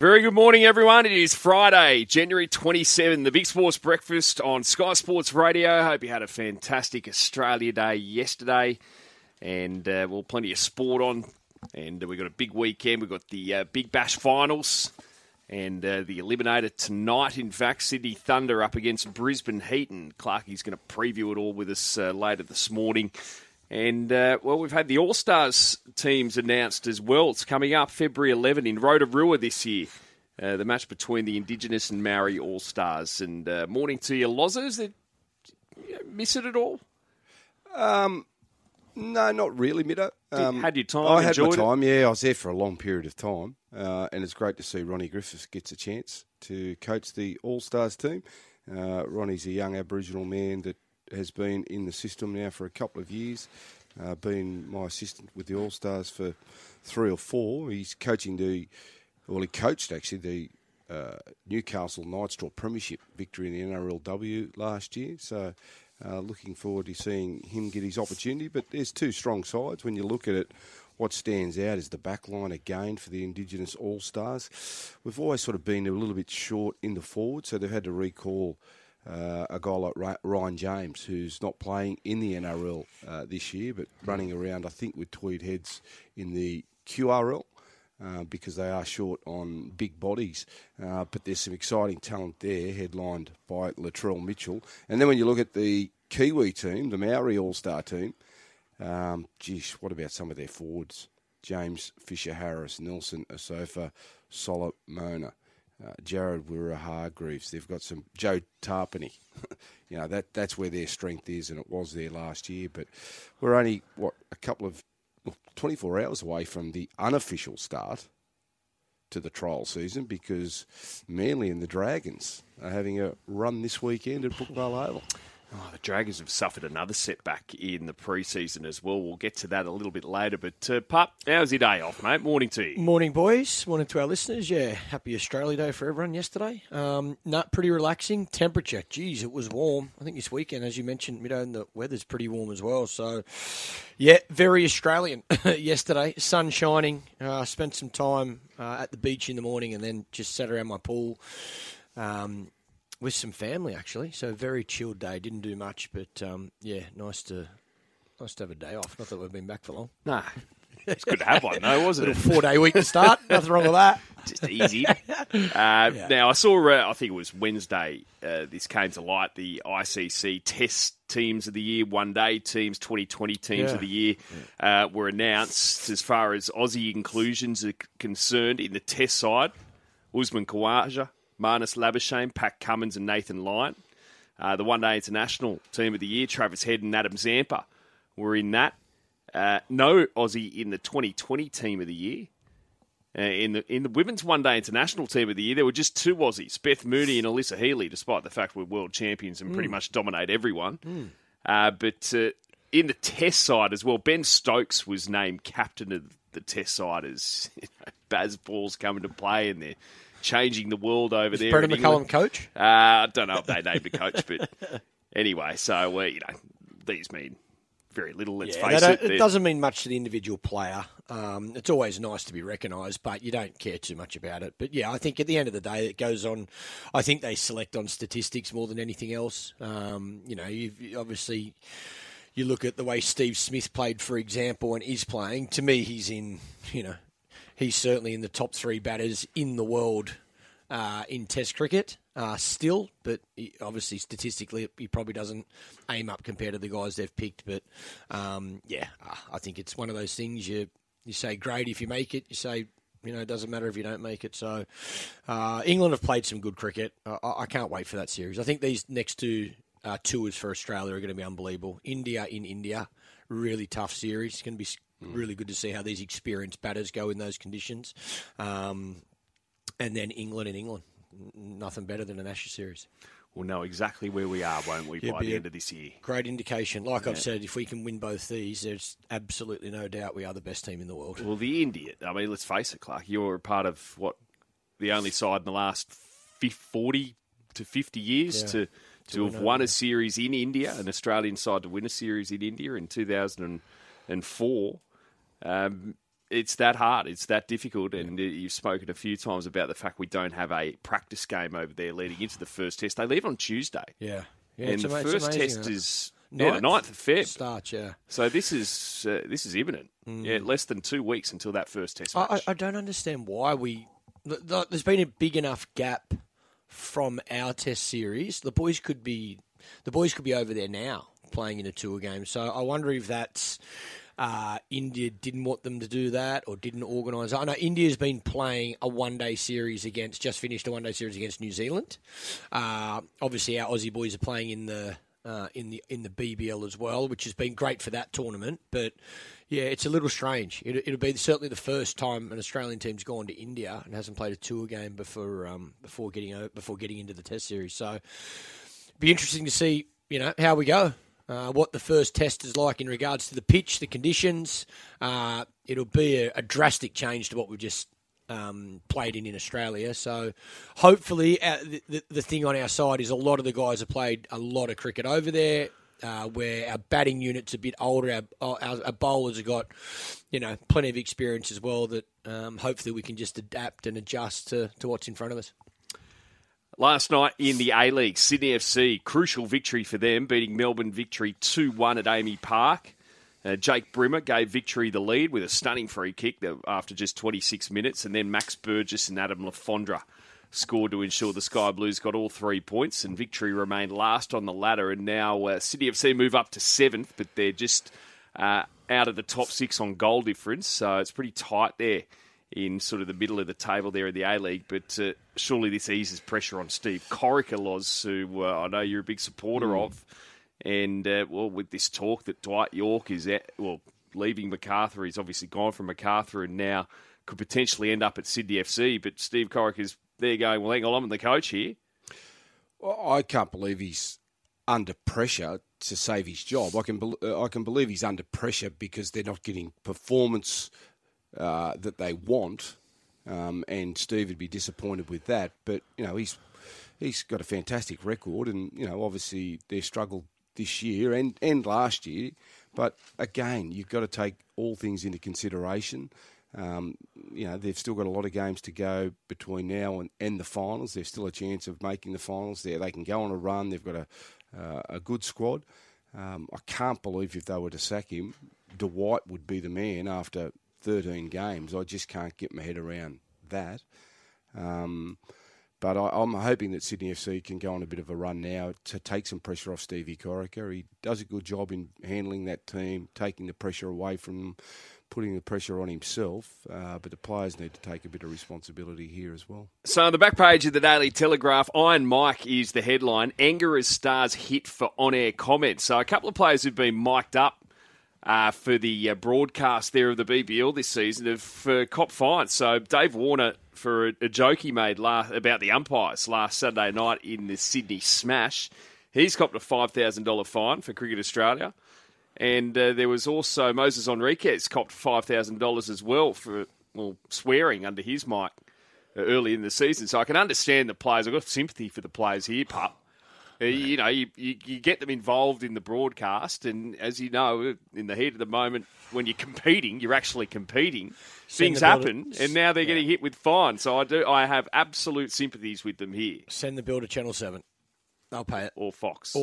Very good morning, everyone. It is Friday, January 27, the Big Sports Breakfast on Sky Sports Radio. Hope you had a fantastic Australia Day yesterday, and well, plenty of sport on. And we've got a big weekend. We've got the Big Bash Finals and the Eliminator tonight. In fact, Sydney Thunder up against Brisbane Heat, and Clarkie's going to preview it all with us later this morning. And, well, we've had the All-Stars teams announced as well. It's coming up February 11 in Rotorua this year, the match between the Indigenous and Maori All-Stars. And morning to you, Lozzers. Did you miss it at all? No, not really, Middo. Had your time? I had my time, yeah. I was there for a long period of time. And it's great to see Ronnie Griffiths gets a chance to coach the All-Stars team. Ronnie's a young Aboriginal man that has been in the system now for a couple of years, been my assistant with the All-Stars for 3 or 4. He's coaching he coached the Newcastle Nightstraw Premiership victory in the NRLW last year. So looking forward to seeing him get his opportunity. But there's 2 strong sides. When you look at it, what stands out is the back line again for the Indigenous All-Stars. We've always sort of been a little bit short in the forward, so they've had to recall a guy like Ryan James, who's not playing in the NRL this year, but running around, I think, with Tweed Heads in the QRL because they are short on big bodies. But there's some exciting talent there, headlined by Latrell Mitchell. And then when you look at the Kiwi team, the Maori All-Star team, what about some of their forwards? James Fisher-Harris, Nelson Asofa-Solomona, Jared Wirahargreaves. They've got some Joe Tarpenny. You know, that's where their strength is, and it was there last year. But we're only, 24 hours away from the unofficial start to the trial season, because Manly and the Dragons are having a run this weekend at Brookvale Oval. Oh, the Dragons have suffered another setback in the pre-season as well. We'll get to that a little bit later. But, Pup, how's your day off, mate? Morning to you. Morning, boys. Morning to our listeners. Yeah, happy Australia Day for everyone yesterday. Pretty relaxing. Temperature, geez, it was warm. I think this weekend, as you mentioned, the weather's pretty warm as well. So, yeah, very Australian yesterday. Sun shining. Spent some time at the beach in the morning, and then just sat around my pool. With some family, actually, so very chilled day. Didn't do much, but nice to have a day off. Not that we've been back for long. No, it's good to have one, though, wasn't it? A 4-day week to start. Nothing wrong with that. Just easy. Yeah. Now I saw, I think it was Wednesday. This came to light: the ICC Test Teams of the Year, One Day Teams, 2020 Teams of the Year were announced. As far as Aussie inclusions are concerned in the Test side, Usman Khawaja, Marnus Labuschagne, Pat Cummins and Nathan Lyon. The One-Day International Team of the Year, Travis Head and Adam Zampa were in that. No Aussie in the 2020 Team of the Year. In the Women's One-Day International Team of the Year, there were just 2 Aussies, Beth Mooney and Alyssa Healy, despite the fact we're world champions and pretty much dominate everyone. But in the Test side as well, Ben Stokes was named captain of the Test side as Bazball's coming to play in there. Changing the world over there. Brendan McCullum coach? I don't know if they named a coach, but anyway, so these mean very little, let's face it. It doesn't mean much to the individual player. It's always nice to be recognised, but you don't care too much about it. But yeah, I think at the end of the day, it goes on. I think they select on statistics more than anything else. You look at the way Steve Smith played, for example, and is playing. To me, he's certainly in the top 3 batters in the world in Test cricket still, but obviously statistically he probably doesn't aim up compared to the guys they've picked. But, I think it's one of those things you say great if you make it, you say, it doesn't matter if you don't make it. So England have played some good cricket. I can't wait for that series. I think these next 2 tours for Australia are going to be unbelievable. India, really tough series. It's going to be really good to see how these experienced batters go in those conditions. And then England. Nothing better than an Ashes series. We'll know exactly where we are, won't we, by the end of this year? Great indication. Like I've said, if we can win both these, there's absolutely no doubt we are the best team in the world. Well, the India, let's face it, Clark, you're a part of, the only side in the last 40 to 50 years to have won a series in India, an Australian side to win a series in India in 2004. it's that hard. It's that difficult. And you've spoken a few times about the fact we don't have a practice game over there leading into the first test. They leave on Tuesday. Yeah. And the first test is... Yeah, the 9th of Feb. Start, yeah. So this is imminent. Mm. Yeah, less than 2 weeks until that first test match. I don't understand why we... There's been a big enough gap from our test series. The boys could be over there now playing in a tour game. So I wonder if that's... India didn't want them to do that or didn't organise. I know India's been playing a one-day series against... Just finished a one-day series against New Zealand. Obviously, our Aussie boys are playing in the BBL as well, which has been great for that tournament. But yeah, it's a little strange. It'll be certainly the first time an Australian team's gone to India and hasn't played a tour game before getting into the Test series. So it'll be interesting to see, you know, how we go, what the first test is like in regards to the pitch, the conditions. It'll be a drastic change to what we've just played in Australia. So hopefully the thing on our side is a lot of the guys have played a lot of cricket over there, where our batting unit's a bit older, our bowlers have got, you know, plenty of experience as well, that hopefully we can just adapt and adjust to what's in front of us. Last night in the A-League, Sydney FC, crucial victory for them, beating Melbourne Victory 2-1 at Amy Park. Jake Brimmer gave Victory the lead with a stunning free kick after just 26 minutes, and then Max Burgess and Adam Lafondra scored to ensure the Sky Blues got all 3 points, and Victory remained last on the ladder. And now Sydney FC move up to 7th, but they're just out of the top 6 on goal difference, so it's pretty tight there in sort of the middle of the table there in the A-League. But surely this eases pressure on Steve Corica, Loz, who I know you're a big supporter of. And, well, with this talk that Dwight York is leaving MacArthur, he's obviously gone from MacArthur and now could potentially end up at Sydney FC. But Steve Corica's there going, well, hang on, I'm the coach here. Well, I can't believe he's under pressure to save his job. I can believe he's under pressure because they're not getting performance that they want, and Steve would be disappointed with that. But, you know, he's got a fantastic record and, you know, obviously they struggled this year and last year. But again, you've got to take all things into consideration. You know, they've still got a lot of games to go between now and the finals. There's still a chance of making the finals there. They can go on a run. They've got a good squad. I can't believe if they were to sack him, Dwight would be the man after 13 games. I just can't get my head around that. But I'm hoping that Sydney FC can go on a bit of a run now to take some pressure off Stevie Corica. He does a good job in handling that team, taking the pressure away from them, putting the pressure on himself. But the players need to take a bit of responsibility here as well. So on the back page of the Daily Telegraph, Iron Mike is the headline. Angara's stars hit for on-air comments. So a couple of players who've been mic'd up for the broadcast there of the BBL this season have cop fines. So Dave Warner for a joke he made about the umpires last Sunday night in the Sydney Smash, he's copped a $5,000 fine for Cricket Australia. And there was also Moses Enriquez copped $5,000 as well for swearing under his mic early in the season. So I can understand the players. I've got sympathy for the players here, pup. You know, you get them involved in the broadcast, and as you know, in the heat of the moment, when you're competing, you're actually competing. Things happen, and now they're getting hit with fines. So I have absolute sympathies with them here. Send the bill to Channel 7; they'll pay it. Or Fox.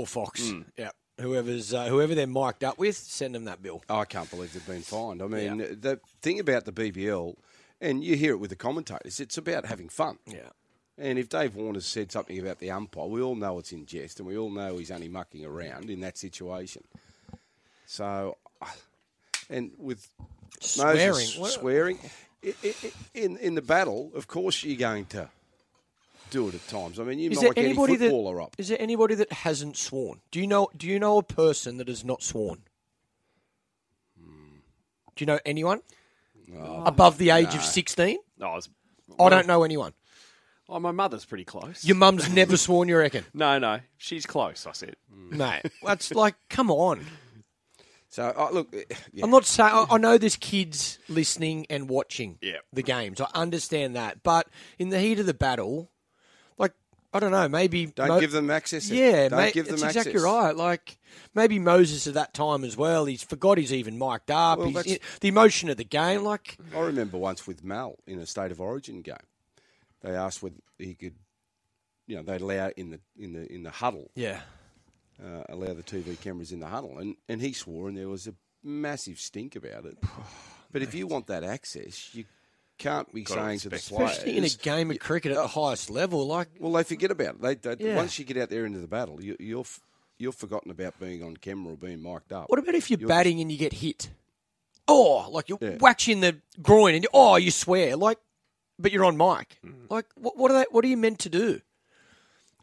Yeah. Whoever they're mic'd up with, send them that bill. Oh, I can't believe they've been fined. I mean, the thing about the BBL, and you hear it with the commentators, it's about having fun. Yeah. And if Dave Warner's said something about the umpire, we all know it's in jest and we all know he's only mucking around in that situation. So, and with swearing in the battle, of course you're going to do it at times. I mean, you might get a footballer up. Is there anybody that hasn't sworn? Do you know a person that has not sworn? Do you know anyone? Above the age of 16? No, I don't know anyone. Oh, my mother's pretty close. Your mum's never sworn, you reckon? No. She's close, I said. Mate, that's like, come on. So, look... Yeah. I'm not saying... I know there's kids listening and watching the games. I understand that. But in the heat of the battle, like, I don't know, maybe... Don't give them access. Yeah, don't give them access. That's exactly right. Like, maybe Moses at that time as well, he's forgot he's even mic'd up. Well, the emotion of the game, like... I remember once with Mal in a State of Origin game, they asked whether he could... You know, they'd allow in the huddle. Yeah. Allow the TV cameras in the huddle. And he swore, and there was a massive stink about it. But if you want that access, you can't be saying to the players... Especially in a game of cricket at the highest level, like... Well, they forget about it. They Once you get out there into the battle, you're forgotten about being on camera or being mic'd up. What about if you're batting and you get hit? Oh, like you're whacking the groin and you swear, like, but you're on mic. Mm. Like, what are you meant to do?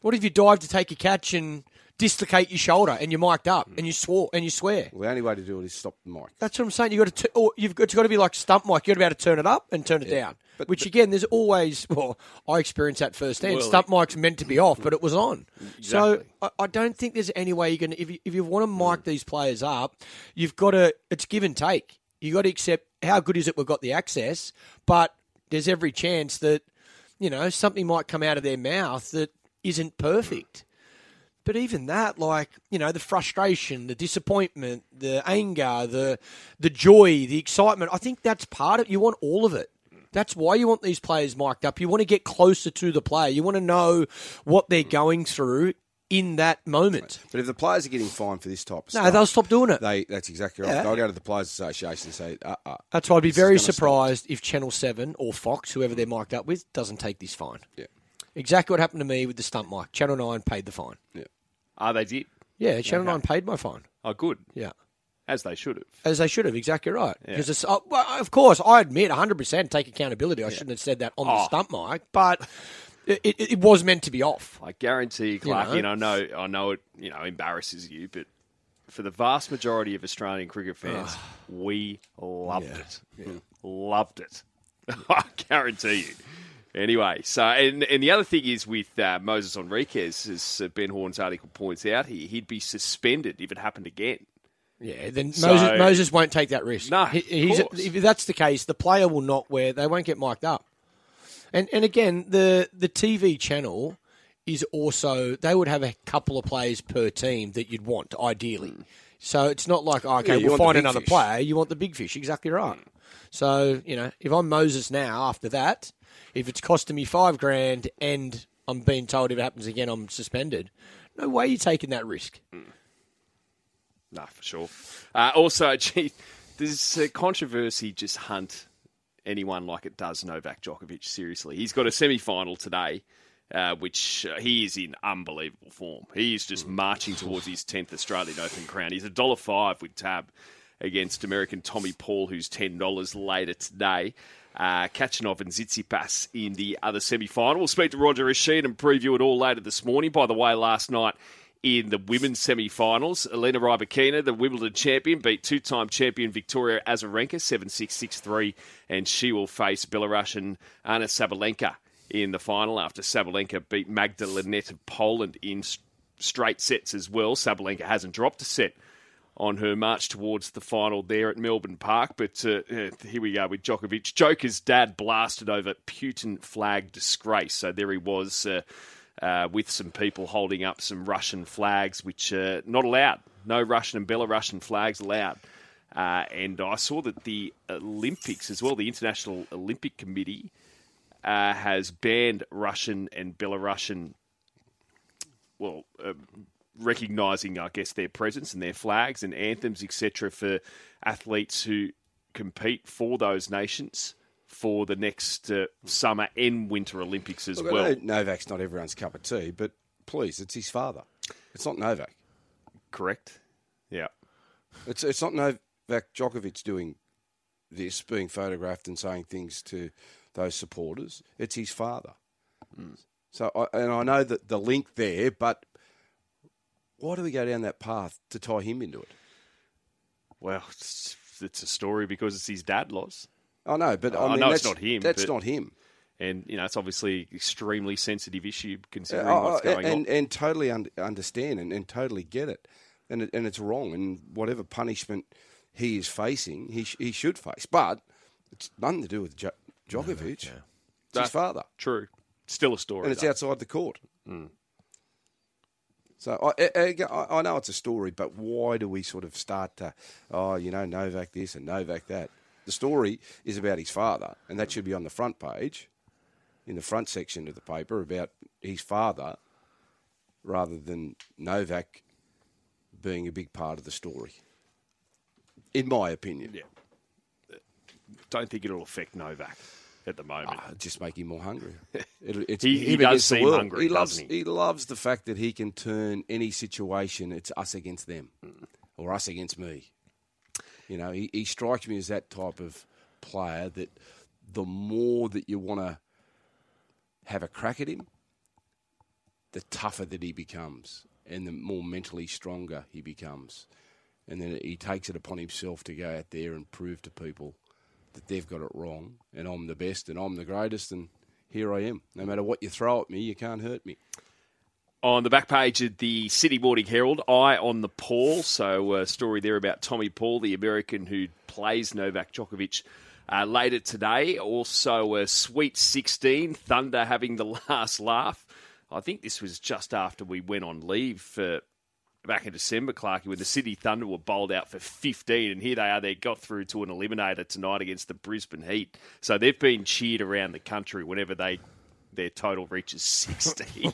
What if you dive to take a catch and dislocate your shoulder and you're mic'd up and you swore and you swear? Well, the only way to do it is stop the mic. That's what I'm saying. You've got to be like stump mic. You've got to be able to turn it up and turn it down. But again, there's always. Well, I experienced that firsthand. Well, stump mic's meant to be off, but it was on. Exactly. So I don't think there's any way you're going to. If you want to mic these players up, you've got to. It's give and take. You got to accept how good is it we've got the access, but there's every chance that something might come out of their mouth that isn't perfect. But even that, like, the frustration, the disappointment, the anger, the joy, the excitement, I think that's part of it. You want all of it. That's why you want these players mic'd up. You want to get closer to the player. You want to know what they're going through in that moment. But if the players are getting fined for this type of stuff... No, they'll stop doing it. That's exactly right. Yeah. They'll go to the Players Association and say, That's why I'd be very surprised if Channel 7 or Fox, whoever they're mic'd up with, doesn't take this fine. Yeah. Exactly what happened to me with the stump mic. Channel 9 paid the fine. Yeah. They did? Yeah, Channel 9 paid my fine. Oh, good. Yeah. As they should have. Exactly right. Yeah. Because it's, of course, I admit 100% take accountability. I shouldn't have said that on the stump mic, but it was meant to be off. I guarantee you, Clarky, and I know it embarrasses you, but for the vast majority of Australian cricket fans, we loved it. Yeah. Loved it. I guarantee you. Anyway, so and the other thing is with Moses Enriquez, as Ben Horne's article points out here, he'd be suspended if it happened again. Yeah, then Moses won't take that risk. No, if that's the case, the player will not wear. They won't get mic'd up. And again, the TV channel is also they would have a couple of players per team that you'd want ideally. Mm. So it's not like we'll find another player. You want the big fish, exactly right. Mm. So if I'm Moses now after that. If it's costing me $5,000 and I'm being told if it happens again, I'm suspended. No way you're taking that risk. Mm. Nah, for sure. Also, does controversy just hunt anyone like it does Novak Djokovic? Seriously, he's got a semi-final today, which he is in unbelievable form. He is just marching towards his 10th Australian Open crown. He's $1.05 with tab against American Tommy Paul, who's $10 later today. Kachanov and Tsitsipas in the other semi-final. We'll speak to Roger Rashid and preview it all later this morning. By the way, last night in the women's semi-finals, Elena Rybakina, the Wimbledon champion, beat two-time champion Victoria Azarenka 7-6, 6-3, and she will face Belarusian Anna Sabalenka in the final after Sabalenka beat Magda Lynette of Poland in straight sets as well. Sabalenka hasn't dropped a set on her march towards the final there at Melbourne Park. But here we go with Djokovic. Joker's dad blasted over Putin flag disgrace. So there he was with some people holding up some Russian flags, which are not allowed. No Russian and Belarusian flags allowed. And I saw that the Olympics as well, the International Olympic Committee, has banned Russian and Belarusian... Well... recognising, I guess, their presence and their flags and anthems, etc., for athletes who compete for those nations for the next summer and winter Olympics as well. I know Novak's not everyone's cup of tea, but please, it's his father. It's not Novak. Correct. Yeah. It's not Novak Djokovic doing this, being photographed and saying things to those supporters. It's his father. Mm. So, I know that the link there, but... Why do we go down that path to tie him into it? Well, it's a story because it's his dad, Loz. I know, but I mean, know it's not him. That's not him. And, it's obviously an extremely sensitive issue considering what's going on. And totally understand and totally get it. And it's wrong. And whatever punishment he is facing, he should face. But it's nothing to do with Djokovic. No, it's his father. True. still a story. And it's outside the court. Mm. So I know it's a story, but why do we sort of start to, Novak this and Novak that? The story is about his father, and that should be on the front page, in the front section of the paper, about his father, rather than Novak being a big part of the story, in my opinion. Yeah. Don't think it'll affect Novak at the moment. Just make him more hungry. He does seem hungry, doesn't he? He loves the fact that he can turn any situation, it's us against them or us against me. You know, he strikes me as that type of player that the more that you want to have a crack at him, the tougher that he becomes and the more mentally stronger he becomes. And then he takes it upon himself to go out there and prove to people that they've got it wrong, and I'm the best, and I'm the greatest, and here I am. No matter what you throw at me, you can't hurt me. On the back page of the City Morning Herald, Eye on the Paul, so a story there about Tommy Paul, the American who plays Novak Djokovic later today. Also a Sweet 16, Thunder having the last laugh. I think this was just after we went on leave for... back in December, Clarkie, when the City Thunder were bowled out for 15, and here they are, they got through to an eliminator tonight against the Brisbane Heat. So they've been cheered around the country whenever their total reaches 16.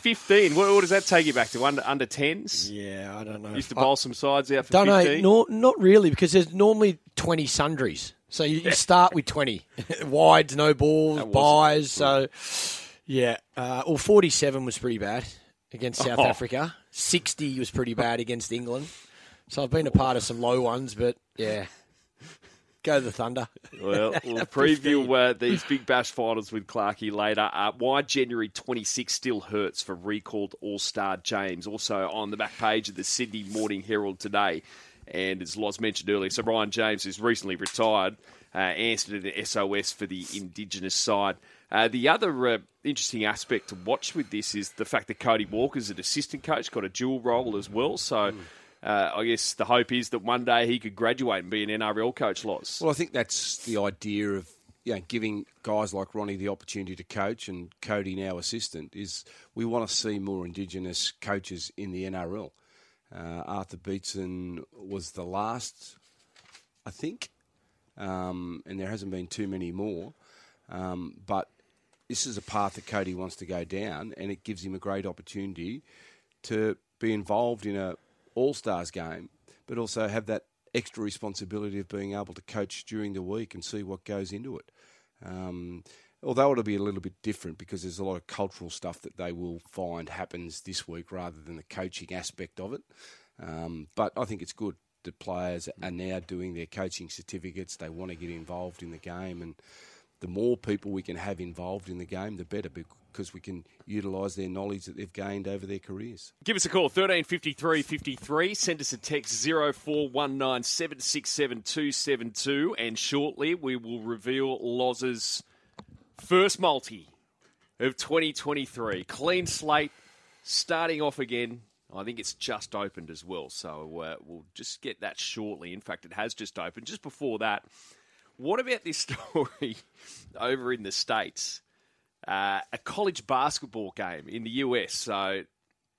15, what does that take you back to, under 10s? Yeah, I don't know. Used to bowl some sides out for 15? No, not really, because there's normally 20 sundries. So you start with 20. Wides, no balls, byes. So, yeah. 47 was pretty bad against South Africa. 60 was pretty bad against England. So I've been a part of some low ones, but yeah. Go the Thunder. Well, we'll preview these Big Bash finals with Clarkie later. Why January 26 still hurts for recalled All-Star James. Also on the back page of the Sydney Morning Herald today. And as Loz mentioned earlier, so Ryan James, who's recently retired, answered an SOS for the Indigenous side. The other interesting aspect to watch with this is the fact that Cody Walker's an assistant coach, got a dual role as well. So I guess the hope is that one day he could graduate and be an NRL coach, Loz. Well, I think that's the idea of giving guys like Ronnie the opportunity to coach and Cody now assistant, is we want to see more Indigenous coaches in the NRL. Arthur Beetson was the last, I think, and there hasn't been too many more. But this is a path that Cody wants to go down, and it gives him a great opportunity to be involved in an All-Stars game, but also have that extra responsibility of being able to coach during the week and see what goes into it. Although it'll be a little bit different because there's a lot of cultural stuff that they will find happens this week rather than the coaching aspect of it. But I think it's good that players are now doing their coaching certificates. They want to get involved in the game, and the more people we can have involved in the game, the better, because we can utilise their knowledge that they've gained over their careers. Give us a call, 1353 53. Send us a text, 0419 767 272. And shortly, we will reveal Loz's first multi of 2023. Clean slate, starting off again. I think it's just opened as well, so we'll just get that shortly. In fact, it has just opened. Just before that... what about this story over in the States? A college basketball game in the US. So,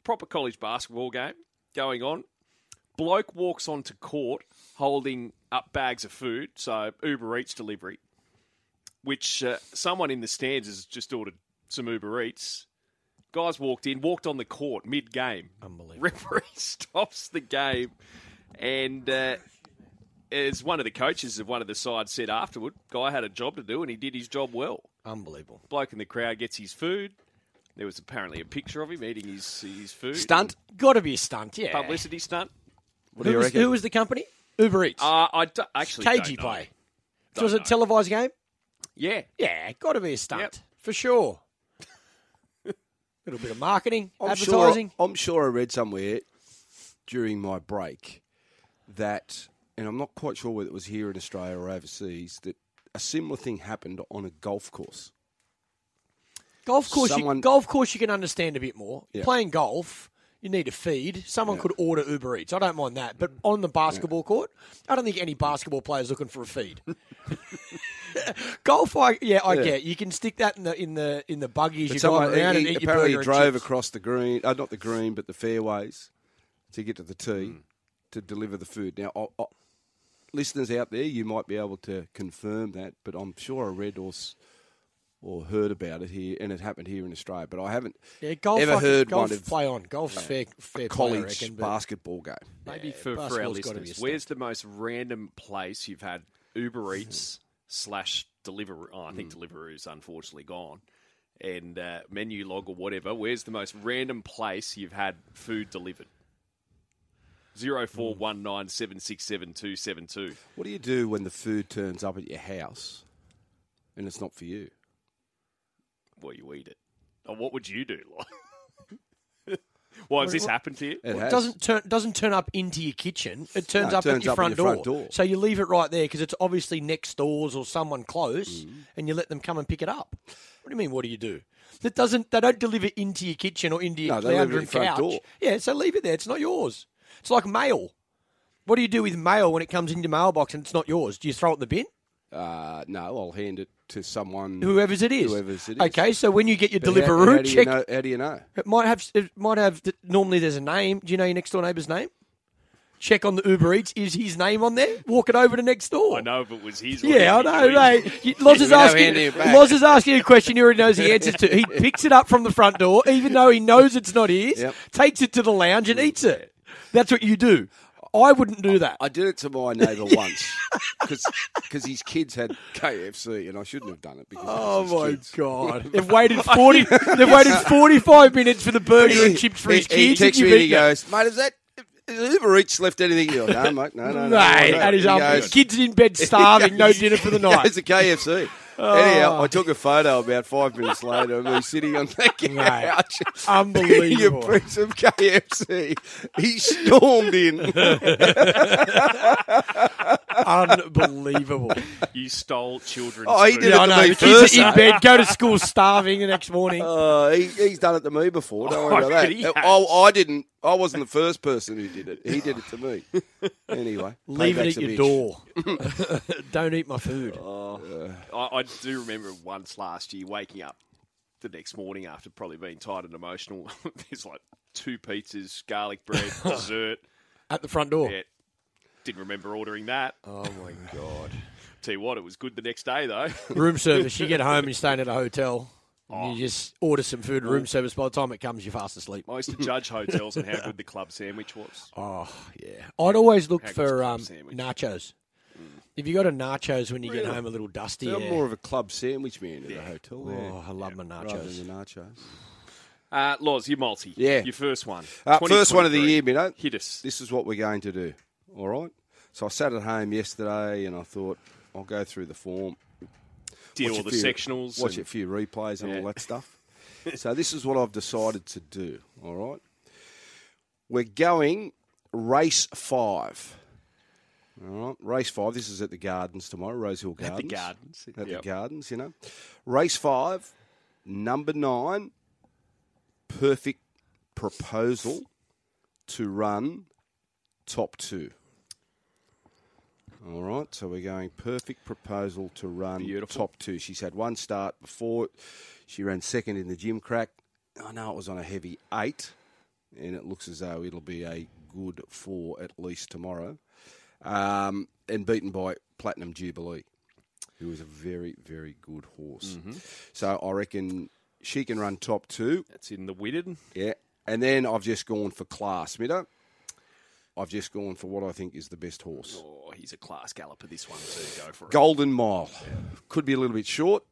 proper college basketball game going on. Bloke walks onto court holding up bags of food, so Uber Eats delivery, which someone in the stands has just ordered some Uber Eats. Guys walked in, walked on the court mid-game. Unbelievable. Referee stops the game and... as one of the coaches of one of the sides said afterward, guy had a job to do and he did his job well. Unbelievable. Bloke in the crowd gets his food. There was apparently a picture of him eating his food. Stunt? Got to be a stunt, yeah. Publicity stunt. What do you reckon? Who was the company? Uber Eats. I actually don't know. Play. So was it a televised game? Yeah. Yeah, got to be a stunt. Yep. For sure. A little bit of marketing, advertising. I'm sure I read somewhere during my break that... and I'm not quite sure whether it was here in Australia or overseas, that a similar thing happened on a golf course. Golf course you can understand a bit more. Yeah. Playing golf, you need a feed. Someone could order Uber Eats. I don't mind that. But on the basketball court, I don't think any basketball player is looking for a feed. Golf, I get. You can stick that in the buggies. You go around and eat your burger. Apparently, he drove across the green, not the green, but the fairways to get to the tee to deliver the food. Now, listeners out there, you might be able to confirm that, but I'm sure I read or heard about it here, and it happened here in Australia. But I haven't ever heard one of play on golf's fair college play, I reckon, basketball game. Maybe for our listeners, where's the most random place you've had Uber Eats / Deliveroo? Oh, I think Deliveroo's unfortunately gone, and menu log or whatever. Where's the most random place you've had food delivered? 0419767272. What do you do when the food turns up at your house and it's not for you? Well, you eat it. Oh, what would you do? Why has this happened to you? It doesn't turn up into your kitchen. It turns up at your front door. So you leave it right there because it's obviously next doors or someone close, and you let them come and pick it up. What do you mean? What do you do? They don't deliver into your kitchen or into your lounge and front couch. Door. Yeah, so leave it there. It's not yours. It's like mail. What do you do with mail when it comes into your mailbox and it's not yours? Do you throw it in the bin? No, I'll hand it to someone. Whoever's it is. Okay, so when you get your Deliveroo check, how do you know? It might have. Normally, there's a name. Do you know your next door neighbour's name? Check on the Uber Eats. Is his name on there? Walk it over to next door. I know if it was his. Yeah, I know, mate. Loz is asking a question he already knows the answers to. He picks it up from the front door, even though he knows it's not his. Yep. Takes it to the lounge and eats it. That's what you do. I wouldn't do that. I did it to my neighbour once because his kids had KFC and I shouldn't have done it. Because God! They've waited 40. They've waited 45 minutes for the burger and chips for his kids. He texts me and he goes, "Mate, has Uber Eats left anything?" Goes, "No, mate, no." That is unbelievable. Kids in bed starving, no dinner for the night. It's a KFC. Anyhow, I took a photo about 5 minutes later of me sitting on that couch. Unbelievable. Eating a piece of KFC. He stormed in. Unbelievable. You stole children's food. He did it to me first. Kids in bed, go to school starving the next morning. He's done it to me before. Don't worry about that. I didn't. I wasn't the first person who did it. He did it to me. Anyway. Leave it at your door. Don't eat my food. I do remember once last year waking up the next morning after probably being tired and emotional. There's like 2 pizzas, garlic bread, dessert. At the front door? Yeah. Didn't remember ordering that. Oh, my God. Tell you what, it was good the next day, though. Room service. You get home and you're staying at a hotel. You just order some food, room service. By the time it comes, you're fast asleep. I used to judge hotels on how good the club sandwich was. Oh, yeah. I'd always look for nachos. If you got a nachos when you get home, a little dusty. I'm more of a club sandwich man at a hotel. Oh, yeah. I love my nachos. Rather than your nachos. Loz, your multi. Yeah. Your first one. First one of the year, Minnow. Hit us. This is what we're going to do. All right? So I sat at home yesterday and I thought, I'll go through the form. Deal with the sectionals. Watch a few replays and all that stuff. So this is what I've decided to do, all right? We're going race 5. All right, race 5. This is at the Gardens tomorrow, Rosehill Gardens. At the Gardens. The Gardens, you know. Race 5, number 9, perfect proposal to run top 2. All right, so we're going perfect proposal to run top 2. She's had one start before. She ran second in the gym crack. I know it was on a heavy 8, and it looks as though it'll be a good 4 at least tomorrow. And beaten by Platinum Jubilee, who is a very, very good horse. Mm-hmm. So I reckon she can run top 2. That's in the Whitton. Yeah. And then I've just gone for class, Middo. I've just gone for what I think is the best horse. Oh, he's a class galloper, this one, too. Go for it. Golden Mile. Yeah. Could be a little bit short,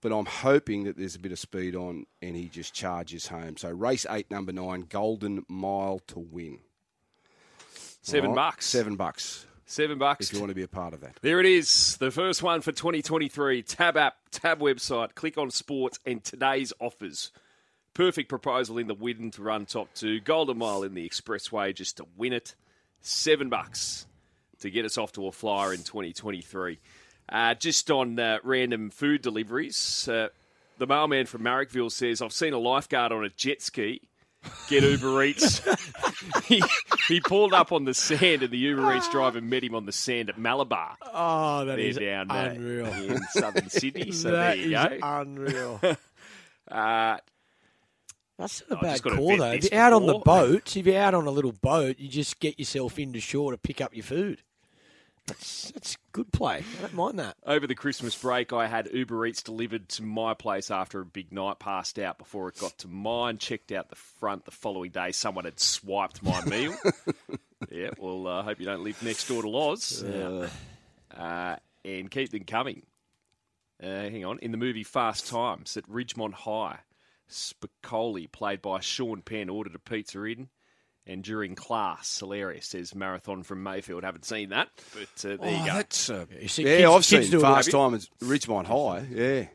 but I'm hoping that there's a bit of speed on and he just charges home. So race 8, number 9, Golden Mile to win. $7 $7 if you want to be a part of that. There it is. The first one for 2023. Tab app, tab website, click on sports and today's offers. Perfect proposal in the Whitton to run top 2. Golden Mile in the Expressway just to win it. $7 to get us off to a flyer in 2023. Just on random food deliveries, the mailman from Marrickville says, I've seen a lifeguard on a jet ski get Uber Eats. He pulled up on the sand, and the Uber Eats driver met him on the sand at Malabar. Oh, that is down unreal. There in southern Sydney. So that there you go. Unreal. That's not a bad call, though. If you're out on the boat, if you're out on a little boat, you just get yourself into shore to pick up your food. That's good play. I don't mind that. Over the Christmas break, I had Uber Eats delivered to my place after a big night, passed out before it got to mine, checked out the front the following day. Someone had swiped my meal. Yeah, well, I hope you don't live next door to Loz. And keep them coming. Hang on. In the movie Fast Times at Ridgemont High, Spicoli, played by Sean Penn, ordered a pizza in. And during class, hilarious, says Marathon from Mayfield. Haven't seen that, but there you go. That's, I've seen Fast Time at Ridgemont High.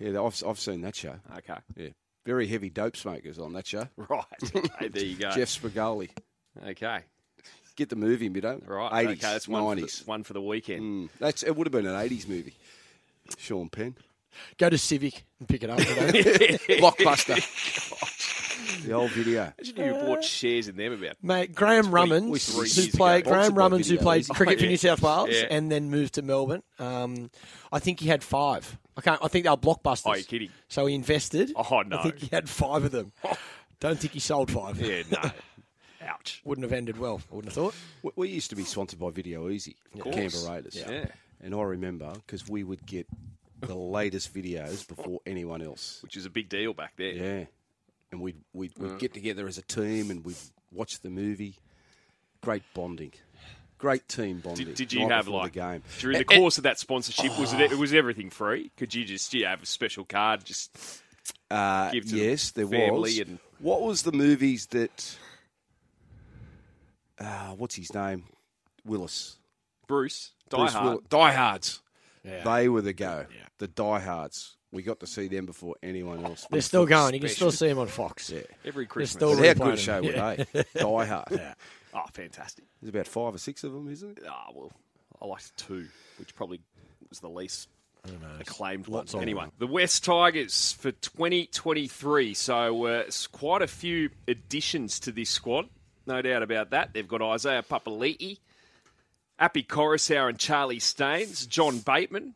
Yeah, I've seen that show. Okay. Yeah, very heavy dope smokers on that show. Right. Okay, there you go. Jeff Spigoli. Okay. Get the movie, middo. Right. 80s, okay, that's 90s. One for the weekend. It would have been an 80s movie. Sean Penn. Go to Civic and pick it up today. Blockbuster. The old video. Imagine you bought shares in them about. Mate, Graham Rummans, who played cricket for New South Wales and then moved to Melbourne. I think he had five. I think they were blockbusters. Oh, you're kidding. So he invested. Oh, no. I think he had five of them. Don't think he sold five. Yeah, no. Ouch. Wouldn't have ended well, I wouldn't have thought. We used to be sponsored by Video Easy, Canberra Raiders. Yeah. And I remember because we would get the latest videos before anyone else. Which is a big deal back there. Yeah. And we'd get together as a team and we'd watch the movie. Great bonding. Great team bonding. Did you have, like, the game. During the course of that sponsorship, was everything free? Could you just have a special card, just give to the family? And what was the movies that, what's his name? Willis. Bruce. Die Hards. Yeah. They were the go. Yeah. The Die Hards. We got to see them before anyone else. They're still going. Special. You can still see them on Fox. Yeah. Every Christmas. They're still how good a show were they? Die Hard. Yeah. Oh, fantastic. There's about 5 or 6 of them, isn't it? Ah, well, I liked 2, which probably was the least acclaimed one. Anyway, the West Tigers for 2023. So it's quite a few additions to this squad. No doubt about that. They've got Isaiah Papali'i, Api Koroisau and Charlie Staines, John Bateman,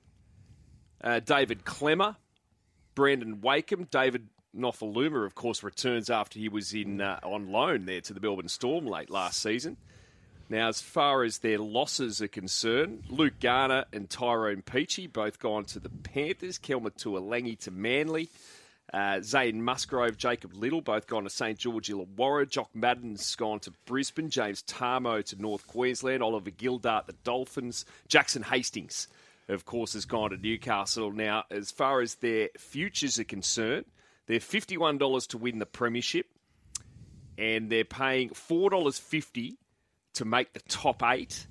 David Klemmer, Brandon Wakeham. David Nofaluma, of course, returns after he was in on loan there to the Melbourne Storm late last season. Now, as far as their losses are concerned, Luke Garner and Tyrone Peachey both gone to the Panthers, Kelma Tuilangi to Manly, Zayn Musgrove, Jacob Little, both gone to St George Illawarra, Jock Madden's gone to Brisbane, James Tarmo to North Queensland, Oliver Gildart the Dolphins, Jackson Hastings, of course, has gone to Newcastle. Now, as far as their futures are concerned, they're $51 to win the premiership, and they're paying $4.50 to make the top 8.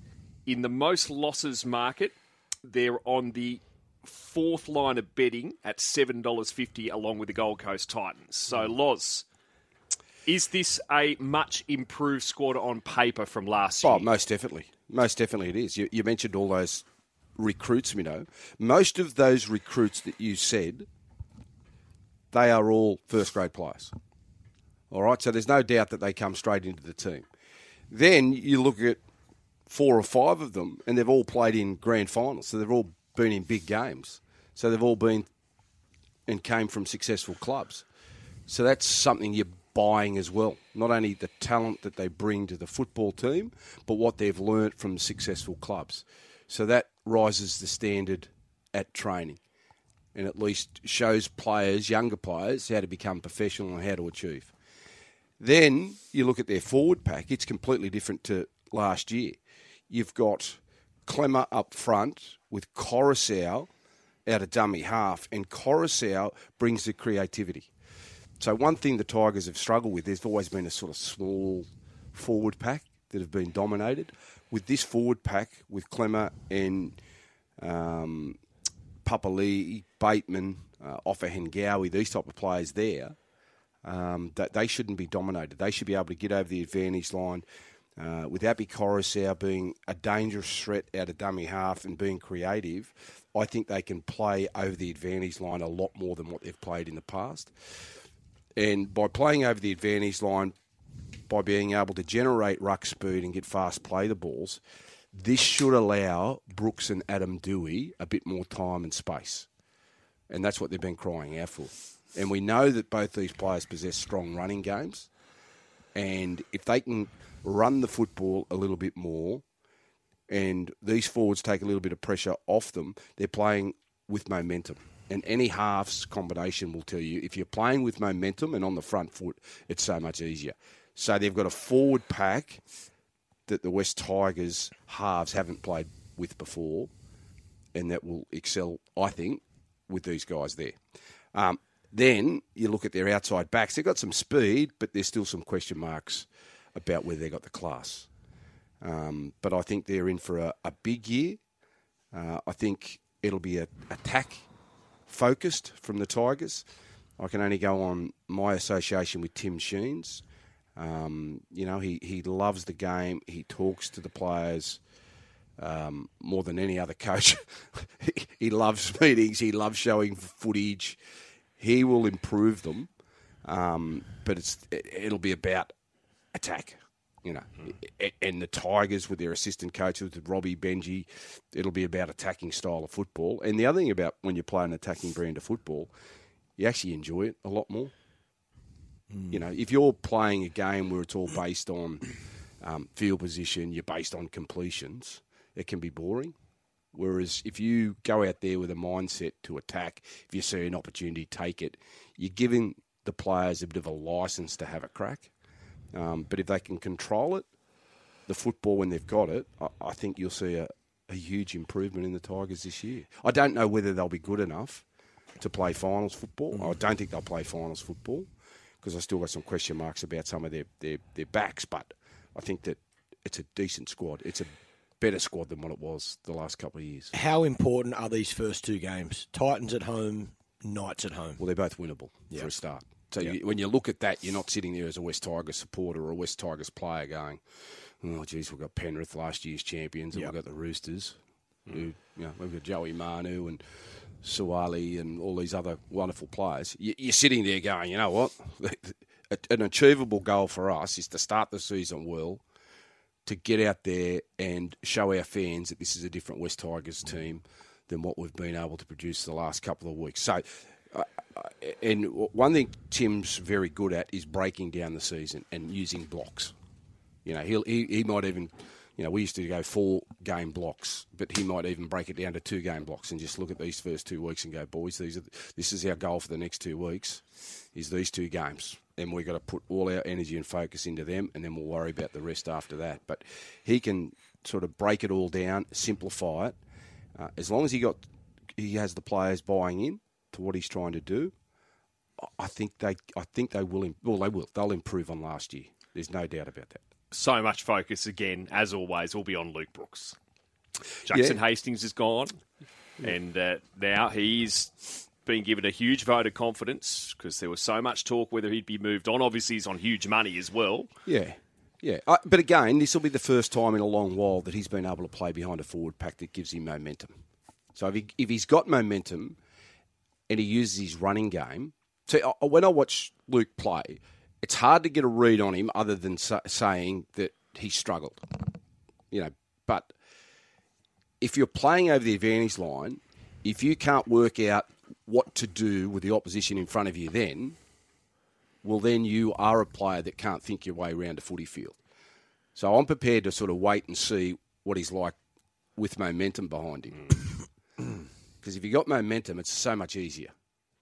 In the most losses market, they're on the 4th line of betting at $7.50 along with the Gold Coast Titans. So, Loz, is this a much improved squad on paper from last year? Oh, most definitely. Most definitely it is. You mentioned all those recruits, you know. Most of those recruits that you said, they are all first-grade players. All right? So there's no doubt that they come straight into the team. Then you look at 4 or 5 of them, and they've all played in grand finals. So they've all been in big games. So they've all been and came from successful clubs. So that's something you're buying as well. Not only the talent that they bring to the football team, but what they've learnt from successful clubs. So that rises the standard at training and at least shows players, younger players, how to become professional and how to achieve. Then you look at their forward pack. It's completely different to last year. You've got Klemmer up front with Koroisau out of dummy half, and Koroisau brings the creativity. So one thing the Tigers have struggled with, there's always been a sort of small forward pack that have been dominated. With this forward pack, with Klemmer and Papali'i, Bateman, Offa Hengawi, these type of players there, that they shouldn't be dominated. They should be able to get over the advantage line. With Api Koroisau being a dangerous threat out of dummy half and being creative, I think they can play over the advantage line a lot more than what they've played in the past. And by playing over the advantage line, by being able to generate ruck speed and get fast play the balls, this should allow Brooks and Adam Dewey a bit more time and space. And that's what they've been crying out for. And we know that both these players possess strong running games. And if they can run the football a little bit more and these forwards take a little bit of pressure off them, they're playing with momentum. And any halves combination will tell you, if you're playing with momentum and on the front foot, it's so much easier. So they've got a forward pack that the West Tigers halves haven't played with before, and that will excel, I think, with these guys there. Then you look at their outside backs. They've got some speed, but there's still some question marks about whether they've got the class. But I think they're in for a big year. I think it'll be an attack-focused from the Tigers. I can only go on my association with Tim Sheens. You know, he loves the game. He talks to the players more than any other coach. He loves meetings. He loves showing footage. He will improve them, but it'll be about attack, you know. And the Tigers with their assistant coaches, with Robbie, Benji, it'll be about attacking style of football. And the other thing about when you play an attacking brand of football, you actually enjoy it a lot more. You know, if you're playing a game where it's all based on field position, you're based on completions, it can be boring. Whereas if you go out there with a mindset to attack, if you see an opportunity, take it, you're giving the players a bit of a license to have a crack. But if they can control it, the football when they've got it, I think you'll see a huge improvement in the Tigers this year. I don't know whether they'll be good enough to play finals football. I don't think they'll play finals football, because I still got some question marks about some of their backs, but I think that it's a decent squad. It's a better squad than what it was the last couple of years. How important are these first two games? Titans at home, Knights at home. Well, they're both winnable for a start. So when you look at that, you're not sitting there as a West Tigers supporter or a West Tigers player going, oh, geez, we've got Penrith, last year's champions, and we've got the Roosters. Who, you know, we've got Joey Manu and Suwali and all these other wonderful players. You're sitting there going, you know what? An achievable goal for us is to start the season well, to get out there and show our fans that this is a different West Tigers team than what we've been able to produce the last couple of weeks. So, and one thing Tim's very good at is breaking down the season and using blocks. You know, he might even... You know, we used to go 4-game blocks, but he might even break it down to 2-game blocks and just look at these first 2 weeks and go, boys, this is our goal for the next 2 weeks, is these 2 games. And we've got to put all our energy and focus into them, and then we'll worry about the rest after that. But he can sort of break it all down, simplify it. As long as he has the players buying in to what he's trying to do, I think they will. Well, they will. They'll improve on last year. There's no doubt about that. So much focus, again, as always, will be on Luke Brooks. Jackson Hastings is gone, and now he's been given a huge vote of confidence because there was so much talk whether he'd be moved on. Obviously, he's on huge money as well. Yeah. But again, this will be the first time in a long while that he's been able to play behind a forward pack that gives him momentum. So if he's got momentum and he uses his running game... So when I watch Luke play... It's hard to get a read on him other than saying that he struggled, you know. But if you're playing over the advantage line, if you can't work out what to do with the opposition in front of you, then you are a player that can't think your way around a footy field. So I'm prepared to sort of wait and see what he's like with momentum behind him, because if you got momentum, it's so much easier.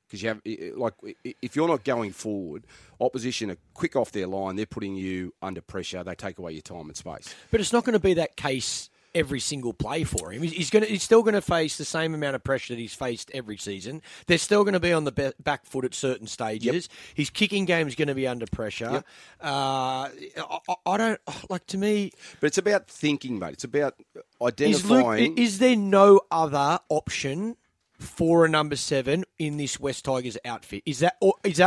Because you have, like, if you're not going forward, opposition are quick off their line. They're putting you under pressure. They take away your time and space. But it's not going to be that case every single play for him. He's still going to face the same amount of pressure that he's faced every season. They're still going to be on the back foot at certain stages. Yep. His kicking game is going to be under pressure. Yep. I don't like to me. But it's about thinking, mate. It's about identifying. Is there no other option for a number 7 in this West Tigers outfit? Is that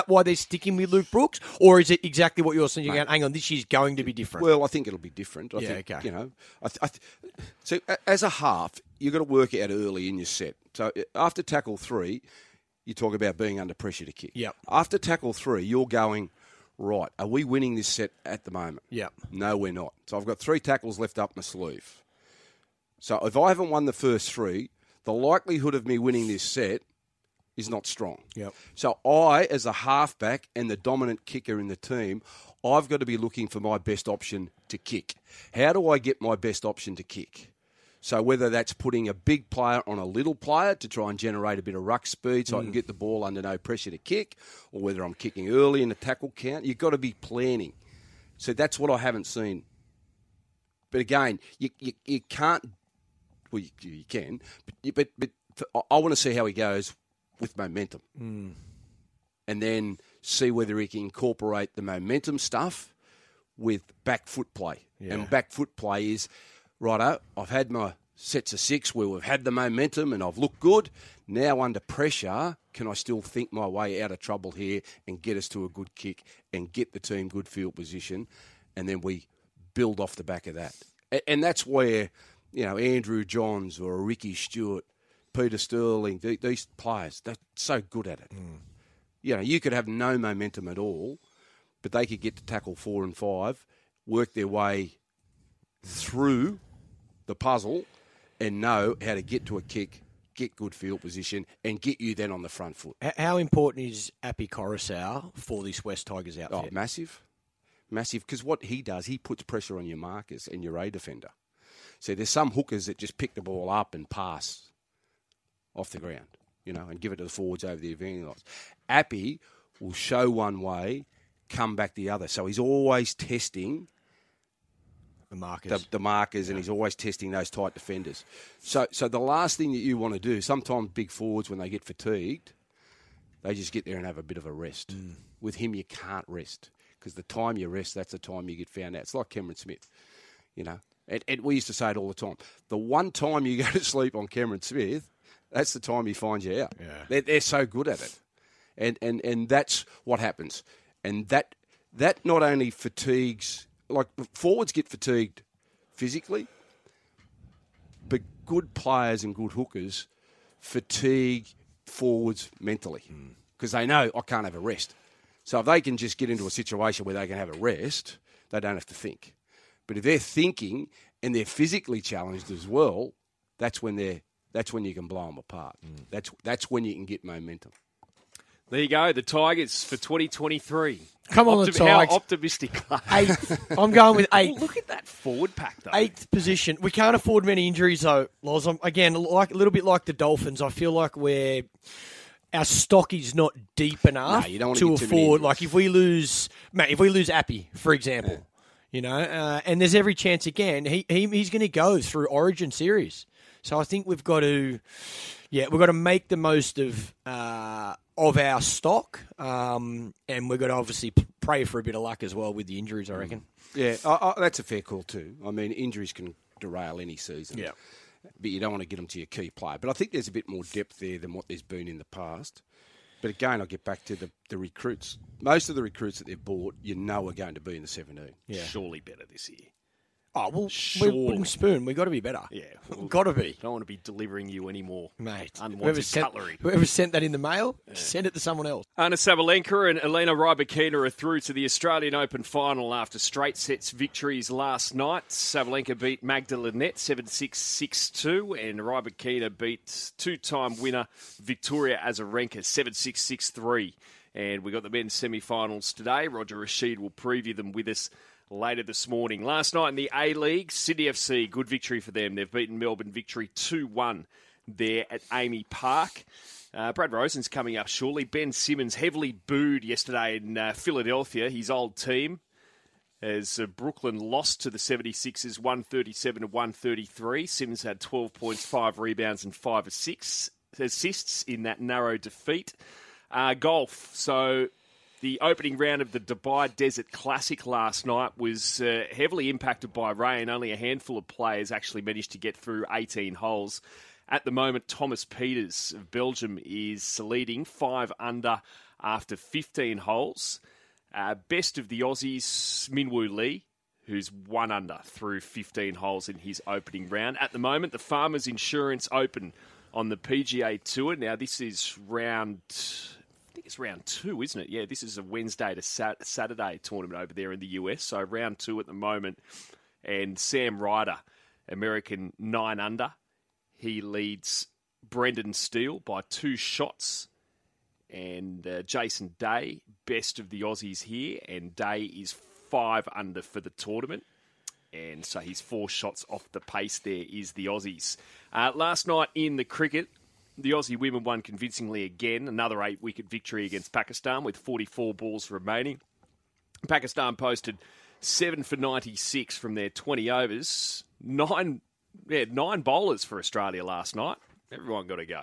why they're sticking with Luke Brooks? Or is it exactly what you're saying? You're going, hang on, this year's going to be different. Well, I think it'll be different. I think, okay. You know, so as a half, you've got to work it out early in your set. So after tackle 3, you talk about being under pressure to kick. Yep. After tackle three, you're going, right, are we winning this set at the moment? Yep. No, we're not. So I've got three tackles left up my sleeve. So if I haven't won the first three, the likelihood of me winning this set is not strong. Yep. So I, as a halfback and the dominant kicker in the team, I've got to be looking for my best option to kick. How do I get my best option to kick? So whether that's putting a big player on a little player to try and generate a bit of ruck speed so I can get the ball under no pressure to kick, or whether I'm kicking early in the tackle count, you've got to be planning. So that's what I haven't seen. But again, you can't... Well, you can, but I want to see how he goes with momentum and then see whether he can incorporate the momentum stuff with back foot play. Yeah. And back foot play is... Righto, I've had my sets of six where we've had the momentum and I've looked good. Now under pressure, can I still think my way out of trouble here and get us to a good kick and get the team good field position? And then we build off the back of that. And that's where, you know, Andrew Johns or Ricky Stewart, Peter Sterling, these players, they're so good at it. Mm. You know, you could have no momentum at all, but they could get to tackle 4 and 5, work their way through the puzzle and know how to get to a kick, get good field position, and get you then on the front foot. How important is Api Koroisau for this West Tigers outfit? Oh, massive. Massive, because what he does, he puts pressure on your markers and your A defender. So there's some hookers that just pick the ball up and pass off the ground, you know, and give it to the forwards over the advancing lines. Api will show one way, come back the other. So he's always testing... The markers, and he's always testing those tight defenders. So the last thing that you want to do, sometimes big forwards, when they get fatigued, they just get there and have a bit of a rest. Mm. With him, you can't rest, because the time you rest, that's the time you get found out. It's like Cameron Smith, you know. And we used to say it all the time. The one time you go to sleep on Cameron Smith, that's the time he finds you out. Yeah. They're so good at it. And that's what happens. And that not only fatigues... Like, forwards get fatigued physically, but good players and good hookers fatigue forwards mentally, because they know, I can't have a rest. So if they can just get into a situation where they can have a rest, they don't have to think. But if they're thinking and they're physically challenged as well, that's when you can blow them apart. Mm. That's when you can get momentum. There you go, the Tigers for 2023. Come on, the Tigers. How optimistic. Eighth. I'm going with eighth. Well, look at that forward pack, though. Eighth position. We can't afford many injuries, though, Loz. Again, a little bit like the Dolphins. I feel like our stock is not deep enough to afford. Like, if we lose Api, for example, you know, and there's every chance, again, he's going to go through Origin Series. So I think we've got to make the most of our stock, and we've got to obviously pray for a bit of luck as well with the injuries, I reckon. Yeah, that's a fair call too. I mean, injuries can derail any season, but you don't want to get them to your key player. But I think there's a bit more depth there than what there's been in the past. But again, I'll get back to the recruits. Most of the recruits that they've bought, you know, are going to be in the 17. Yeah. Surely better this year. Oh, well, we're spoon. We've got to be better. Yeah. We've got to be. I don't want to be delivering you any more unwanted cutlery. Whoever sent that in the mail, send it to someone else. Anna Sabalenka and Elena Rybakina are through to the Australian Open final after straight sets victories last night. Sabalenka beat Magda Lynette 7-6, 6-2, and Rybakina beat two-time winner Victoria Azarenka 7-6, 6-3. And we got the men's semi-finals today. Roger Rashid will preview them with us later this morning. Last night in the A-League, Sydney FC, good victory for them. They've beaten Melbourne victory 2-1 there at Amy Park. Brad Rosen's coming up shortly. Ben Simmons heavily booed yesterday in Philadelphia, his old team, as Brooklyn lost to the 76ers 137-133. Simmons had 12 points, 5 rebounds and 5 assists in that narrow defeat. Golf. So... the opening round of the Dubai Desert Classic last night was heavily impacted by rain. Only a handful of players actually managed to get through 18 holes. At the moment, Thomas Peters of Belgium is leading 5 under after 15 holes. Best of the Aussies, Minwoo Lee, who's 1 under through 15 holes in his opening round. At the moment, the Farmers Insurance Open on the PGA Tour. Now, this is round... I think it's round two, isn't it? Yeah, this is a Wednesday to Saturday tournament over there in the US. So round two at the moment. And Sam Ryder, American 9-under. He leads Brendan Steele by 2 shots. And Jason Day, best of the Aussies here. And Day is 5-under for the tournament. And so he's 4 shots off the pace there is the Aussies. Last night in the cricket, the Aussie women won convincingly again, another 8-wicket victory against Pakistan with 44 balls remaining. Pakistan posted 7 for 96 from their 20 overs. Nine bowlers for Australia last night. Everyone got to go.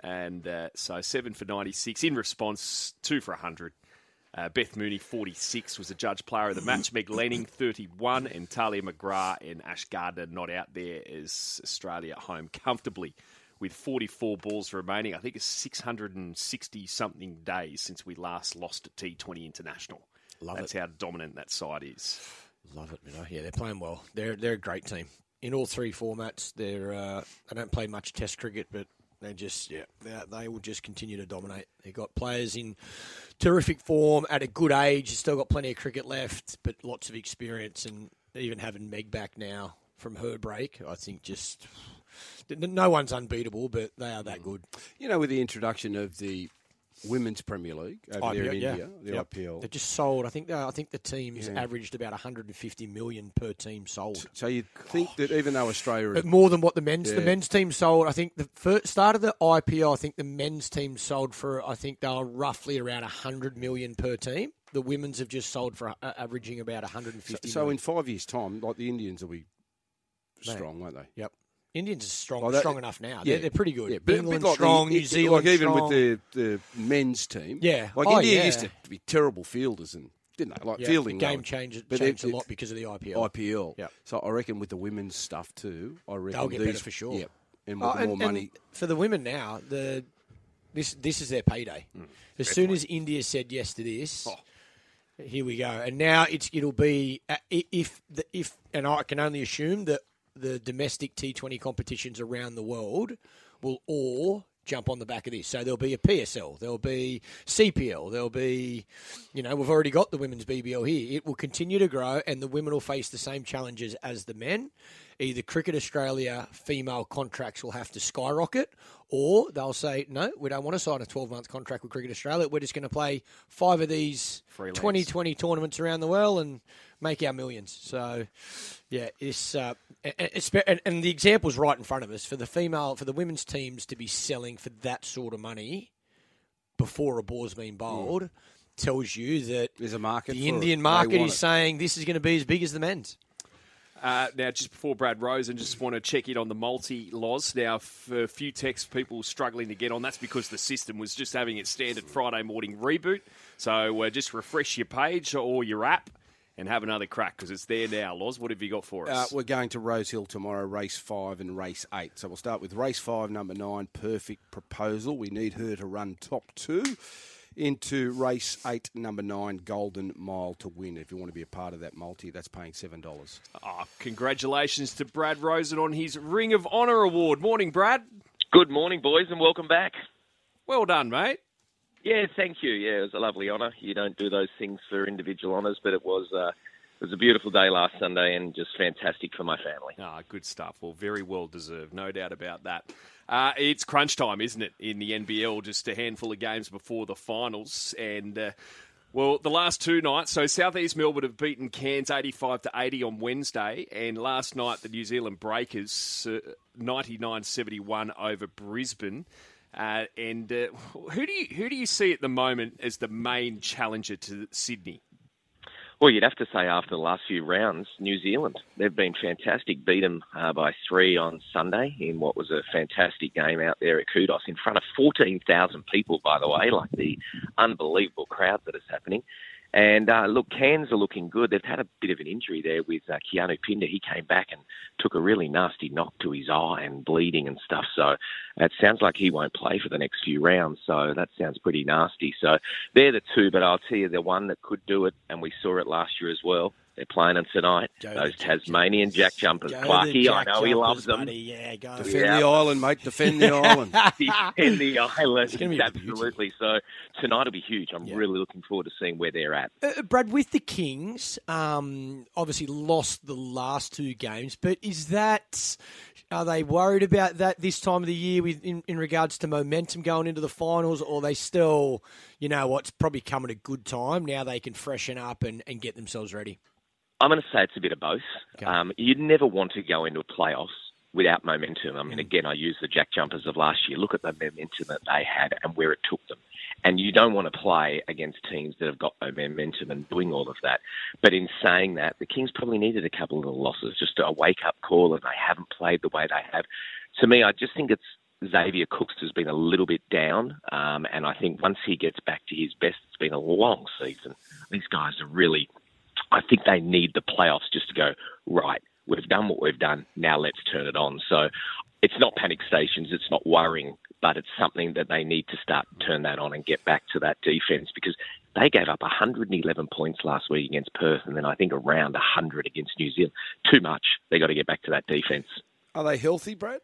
And so 7 for 96. In response, 2 for 100. Beth Mooney, 46, was the judge player of the match. Meg Lanning, 31. And Talia McGrath and Ash Gardner not out there as Australia at home comfortably with 44 balls remaining. I think it's 660-something days since we last lost a T20 International. That's how dominant that side is. Love it, Minnow. Yeah, they're playing well. They're a great team. In all 3 formats, they don't play much Test cricket, but they will just continue to dominate. They've got players in terrific form at a good age. Still got plenty of cricket left, but lots of experience. And even having Meg back now from her break, I think just... No one's unbeatable, but they are that good. You know, with the introduction of the Women's Premier League over there in India, the IPL. They just sold, I think the teams averaged about 150 million per team sold. So you think that even though Australia... But more than what the men's team sold. I think the start of the IPL, I think the men's team sold for, I think they were roughly around 100 million per team. The women's have just sold for averaging about 150 million. So in 5 years' time, like the Indians will be strong, won't they? Yep. Indians are strong enough now. Yeah, they're pretty good. Yeah, but England like strong, New Zealand like even strong. With the men's team. Yeah. Like India used to be terrible fielders, and didn't they? Like fielding. The game changed a lot because of the IPL. Yep. So I reckon with the women's stuff too, they'll get better for sure. Yep. And with more money. For the women now, this is their payday. As soon as India said yes to this... Oh. Here we go. And now it'll be... and I can only assume that the domestic T20 competitions around the world will all jump on the back of this. So there'll be a PSL, there'll be CPL, there'll be, we've already got the women's BBL here. It will continue to grow, and the women will face the same challenges as the men. Either Cricket Australia female contracts will have to skyrocket, or they'll say, no, we don't want to sign a 12-month contract with Cricket Australia. We're just going to play 5 of these Freelance. 2020 tournaments around the world and make our millions. So, yeah, this and the example's right in front of us. For the women's teams to be selling for that sort of money before a ball's been bowled tells you that there's a market. The Indian market is saying this is going to be as big as the men's. Now, just before Brad Rosen, just want to check in on the multi-los. Now, for a few text people struggling to get on, that's because the system was just having its standard Friday morning reboot. So just refresh your page or your app and have another crack, because it's there now. Los, what have you got for us? We're going to Rose Hill tomorrow, race 5 and race 8. So we'll start with race 5, number 9, Perfect Proposal. We need her to run top 2. Into race 8, number 9, Golden Mile to win. If you want to be a part of that multi, that's paying $7. Congratulations to Brad Rosen on his Ring of Honour award. Morning, Brad. Good morning, boys, and welcome back. Well done, mate. Yeah, thank you. Yeah, it was a lovely honour. You don't do those things for individual honours, but it was a beautiful day last Sunday and just fantastic for my family. Ah, good stuff. Well, very well deserved. No doubt about that. It's crunch time, isn't it, in the NBL, just a handful of games before the finals. And, the last 2 nights, so Southeast Melbourne have beaten Cairns 85-80 on Wednesday. And last night, the New Zealand Breakers, 99-71 over Brisbane. Who do you see at the moment as the main challenger to Sydney? Well, you'd have to say after the last few rounds, New Zealand. They've been fantastic. Beat them by 3 on Sunday in what was a fantastic game out there at Kudos in front of 14,000 people, by the way, like the unbelievable crowd that is happening. And look, Cairns are looking good. They've had a bit of an injury there with Keanu Pinder. He came back and took a really nasty knock to his eye and bleeding and stuff. So it sounds like he won't play for the next few rounds. So that sounds pretty nasty. So they're the 2, but I'll tell you the one that could do it, and we saw it last year as well, They're playing them tonight. Those Tasmanian Jack Jumpers. Clarkie, I know he loves them. Buddy. Yeah, go. Defend the island, mate. Defend the island. Defend the island. Absolutely. So tonight will be huge. I'm really looking forward to seeing where they're at. Brad, with the Kings, obviously lost the last two games, but are they worried about that this time of the year in regards to momentum going into the finals, or are they still, you know what, it's probably come at a good time. Now they can freshen up and get themselves ready? I'm going to say it's a bit of both. Okay. You'd never want to go into playoffs without momentum. I mean, again, I use the Jack Jumpers of last year. Look at the momentum that they had and where it took them. And you don't want to play against teams that have got no momentum and doing all of that. But in saying that, the Kings probably needed a couple of little losses, just a wake-up call, and they haven't played the way they have. To me, I just think it's Xavier Cooks has been a little bit down, and I think once he gets back to his best, it's been a long season. These guys are really... I think they need the playoffs just to go, right, we've done what we've done, now let's turn it on. So it's not panic stations, it's not worrying, but it's something that they need to start to turn that on and get back to that defence, because they gave up 111 points last week against Perth and then I think around 100 against New Zealand. Too much. They got to get back to that defence. Are they healthy, Brad?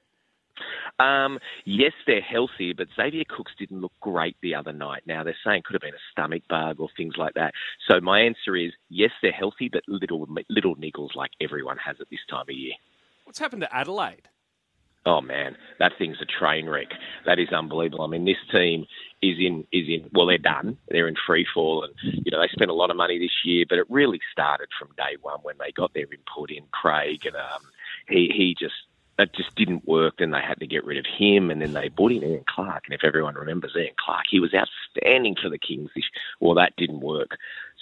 Yes, they're healthy, but Xavier Cooks didn't look great the other night. Now, they're saying it could have been a stomach bug or things like that. So my answer is, yes, they're healthy, but little niggles like everyone has at this time of year. What's happened to Adelaide? Oh, man, that thing's a train wreck. That is unbelievable. I mean, this team is in. Well, they're done. They're in free fall. And, you know, they spent a lot of money this year, but it really started from day one when they got their input in Craig. And he just... That just didn't work. Then they had to get rid of him, and then they bought in Ian Clark. And if everyone remembers Ian Clark, he was outstanding for the Kings. Well, that didn't work.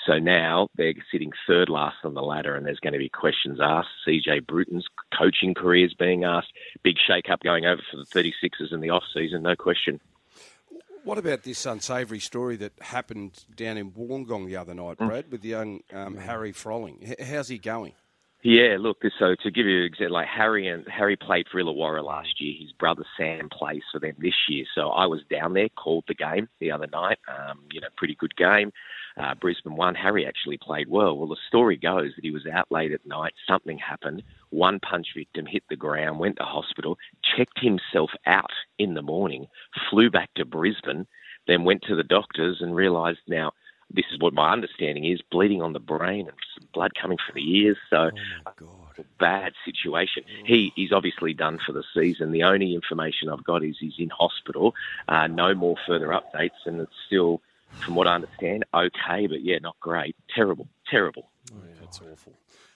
So now they're sitting third last on the ladder, and there's going to be questions asked. CJ Bruton's coaching career is being asked. Big shake-up going over for the 36ers in the off-season, no question. What about this unsavoury story that happened down in Wollongong the other night, Brad, with the young Harry Froling? How's he going? Yeah, look, so to give you an example, like Harry played for Illawarra last year. His brother Sam plays for them this year. So I was down there, called the game the other night. Pretty good game. Brisbane won. Harry actually played well. Well, the story goes that he was out late at night. Something happened. One punch victim hit the ground, went to hospital, checked himself out in the morning, flew back to Brisbane, then went to the doctors and realised now, this is what my understanding is, bleeding on the brain and some blood coming from the ears. So a bad situation. Oh. He's obviously done for the season. The only information I've got is he's in hospital. No more further updates, and it's still, from what I understand, okay, but yeah, not great. Terrible. Oh, yeah, that's awful.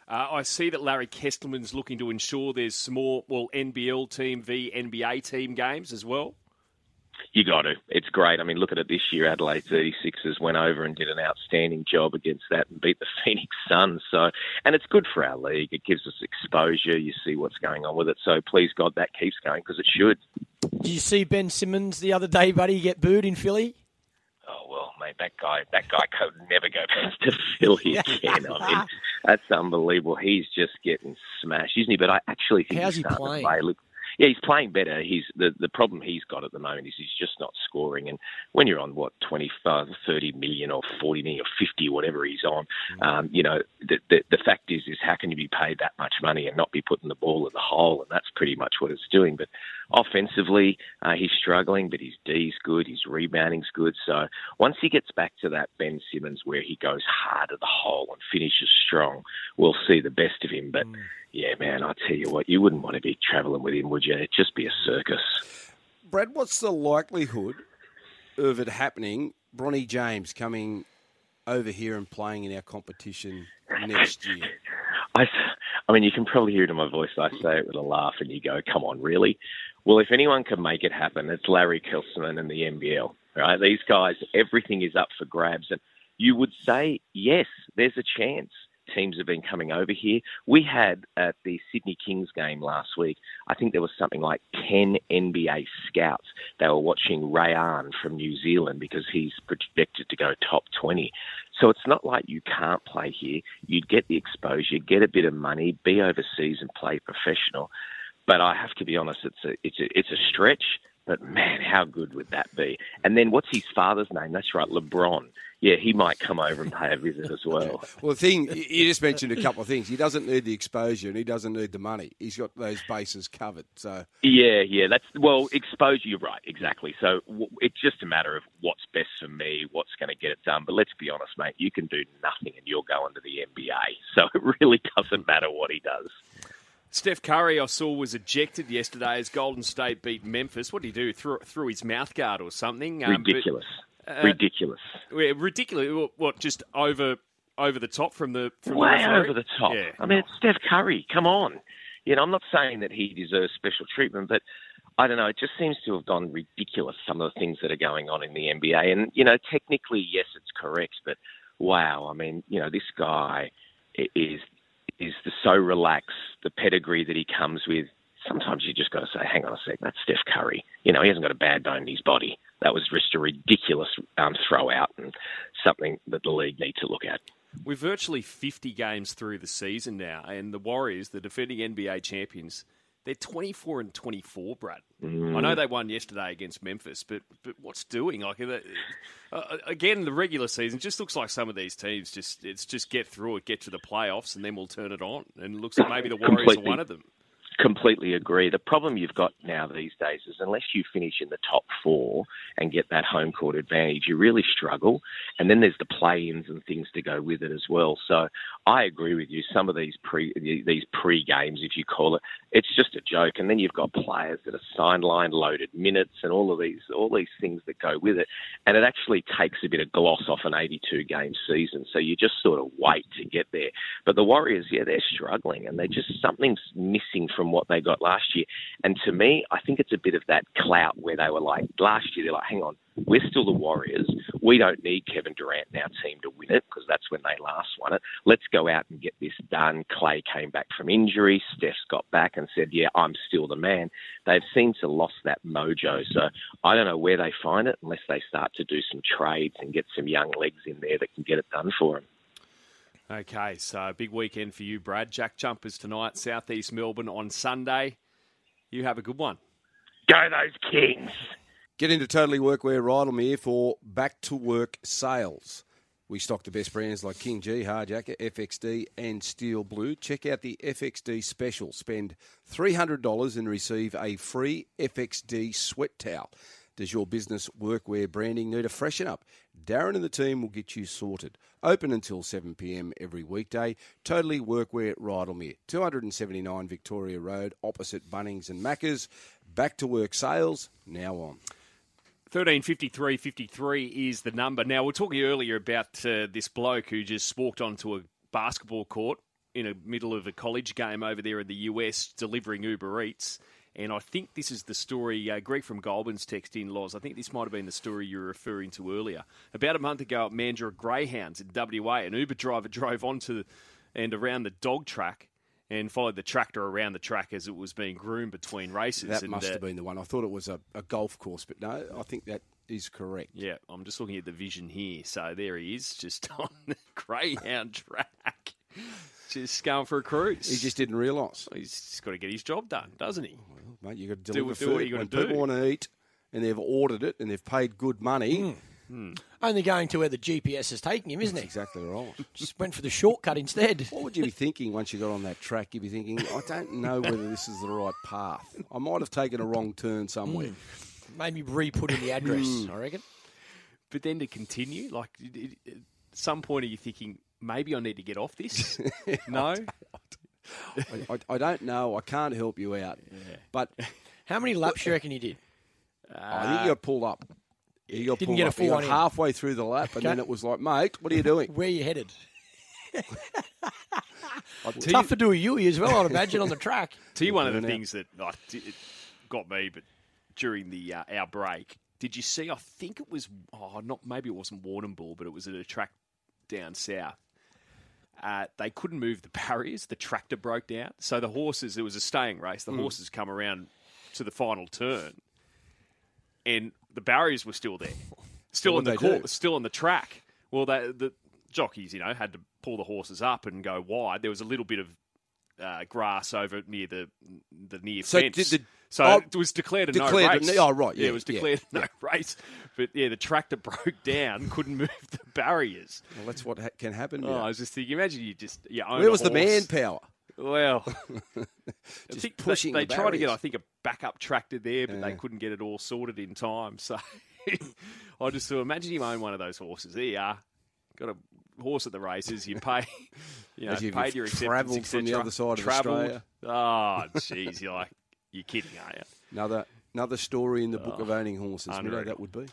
I see that Larry Kestelman's looking to ensure there's some more, NBL team v NBA team games as well. You got to. It's great. I mean, look at it this year. Adelaide 36ers went over and did an outstanding job against that and beat the Phoenix Suns. So, and it's good for our league. It gives us exposure. You see what's going on with it. So please, God, that keeps going because it should. Did you see Ben Simmons the other day, buddy, get booed in Philly? Oh, well, mate, that guy could never go past to Philly again. I mean, that's unbelievable. He's just getting smashed, isn't he? But I actually think he's starting to play. Look, yeah, he's playing better. The problem he's got at the moment is he's just not scoring. And when you're on, 25, 30 million or 40 million or 50, whatever he's on, the fact is how can you be paid that much money and not be putting the ball in the hole? And that's pretty much what it's doing. But offensively, he's struggling, but his D's good, his rebounding's good. So once he gets back to that Ben Simmons where he goes hard at the hole and finishes strong, we'll see the best of him. But yeah, man, I tell you what, you wouldn't want to be travelling with him, would you? It'd just be a circus. Brad, what's the likelihood of it happening? Bronny James coming over here and playing in our competition next year. I mean, you can probably hear it in my voice. I say it with a laugh and you go, come on, really? Well, if anyone can make it happen, it's Larry Kelceman and the NBL, right? These guys, everything is up for grabs. And you would say, yes, there's a chance. Teams have been coming over here. We had at the Sydney Kings game last week, I think there was something like 10 NBA scouts. They were watching Rayan from New Zealand because he's projected to go top 20. So it's not like you can't play here. You'd get the exposure, get a bit of money, be overseas and play professional. But I have to be honest, it's a stretch. But, man, how good would that be? And then what's his father's name? That's right, LeBron. Yeah, he might come over and pay a visit as well. Well, the thing, you just mentioned a couple of things. He doesn't need the exposure and he doesn't need the money. He's got those bases covered. So Yeah. Well, exposure, you're right, exactly. So it's just a matter of what's best for me, what's going to get it done. But let's be honest, mate, you can do nothing and you'll go into the NBA. So it really doesn't matter what he does. Steph Curry, I saw, was ejected yesterday as Golden State beat Memphis. What did he do? Threw his mouthguard or something? Ridiculous. Ridiculous. What? Just over the top from way the over the top. Yeah. I mean, it's Steph Curry. Come on. You know, I'm not saying that he deserves special treatment, but I don't know. It just seems to have gone ridiculous. Some of the things that are going on in the NBA, and you know, technically, yes, it's correct, but wow. I mean, you know, this guy is so relaxed. The pedigree that he comes with. Sometimes you just got to say, hang on a sec, that's Steph Curry. You know, he hasn't got a bad bone in his body. That was just a ridiculous throw out and something that the league needs to look at. We're virtually 50 games through the season now, and the Warriors, the defending NBA champions, they're 24-24, Brad. I know they won yesterday against Memphis, but what's doing? Like again, the regular season just looks like some of these teams just get through it, get to the playoffs, and then we'll turn it on. And it looks like maybe the Warriors are one of them. Completely agree. The problem you've got now these days is unless you finish in the top four and get that home court advantage, you really struggle. And then there's the play-ins and things to go with it as well. So I agree with you. Some of these pre games, if you call it, it's just a joke. And then you've got players that are sideline loaded minutes and all these things that go with it. And it actually takes a bit of gloss off an 82-game season. So you just sort of wait to get there. But the Warriors, yeah, they're struggling and they're just something's missing from what they got last year. And to me, I think it's a bit of that clout where they were like, last year, they're like, hang on, we're still the Warriors. We don't need Kevin Durant and our team to win it because that's when they last won it. Let's go out and get this done. Clay came back from injury. Steph got back and said, yeah, I'm still the man. They've seemed to lost that mojo. So I don't know where they find it unless they start to do some trades and get some young legs in there that can get it done for them. Okay, so big weekend for you, Brad. Jack Jumpers tonight, Southeast Melbourne on Sunday. You have a good one. Go those Kings. Get into Totally Workwear Rydal here for back-to-work sales. We stock the best brands like King G, Hardjacker, FXD and Steel Blue. Check out the FXD special. Spend $300 and receive a free FXD sweat towel. Does your business workwear branding need a freshen up? Darren and the team will get you sorted. Open until 7 p.m. every weekday. Totally Workwear at Rydalmere, 279 Victoria Road, opposite Bunnings and Macca's. Back to work sales, now on. 135353 is the number. Now, we were talking earlier about this bloke who just walked onto a basketball court in the middle of a college game over there in the US delivering Uber Eats. And I think this is the story, Greg from Goulburn's text in, Loz. I think this might have been the story you were referring to earlier. About a month ago at Mandurah Greyhounds in WA, an Uber driver drove onto and around the dog track and followed the tractor around the track as it was being groomed between races. That must have been the one. I thought it was a golf course, but no, I think that is correct. Yeah, I'm just looking at the vision here. So there he is, just on the Greyhound track. Just going for a cruise. He just didn't realise. He's just got to get his job done, doesn't he? Well, mate, you've got to deliver food. Do what you've got to do. People want to eat and they've ordered it and they've paid good money. Only going to where the GPS is taking him, isn't he? That's exactly right. Just went for the shortcut instead. What would you be thinking once you got on that track? You'd be thinking, I don't know whether this is the right path. I might have taken a wrong turn somewhere. Made me re-put in the address, I reckon. But then to continue, like, at some point are you thinking, maybe I need to get off this? No? I don't know. I can't help you out. Yeah. But how many laps do you reckon he did? I think you got pulled up. You got didn't pulled get up. A full one halfway through the lap, and then it was like, mate, what are you doing? Where are you headed? Tough to do a Yui as well, I'd imagine, on the track. T, one of the things that got me, but during the our break, did you see, I think it was, maybe it wasn't Warrnambool, but it was at a track down south. They couldn't move the barriers. The tractor broke down. So the horses, it was a staying race. The horses come around to the final turn and the barriers were still there, still in the court, still on the track. Well, the jockeys, you know, had to pull the horses up and go wide. There was a little bit of grass over near the near fence. So it was declared a no race. Yeah, it was declared no race. But, yeah, the tractor broke down, couldn't move the barriers. Well, that's what can happen. Oh, yeah. I was just thinking, imagine you just own Where was the manpower? Well, just pushing they tried to get, I think, a backup tractor there, but they couldn't get it all sorted in time. So I just thought, imagine you own one of those horses. There you are. Got a horse at the races. You pay, you paid your acceptance, travelled from the other side of Australia. Oh, geez, you're kidding, aren't you? Another story in the book of owning horses. Unreal. That would be.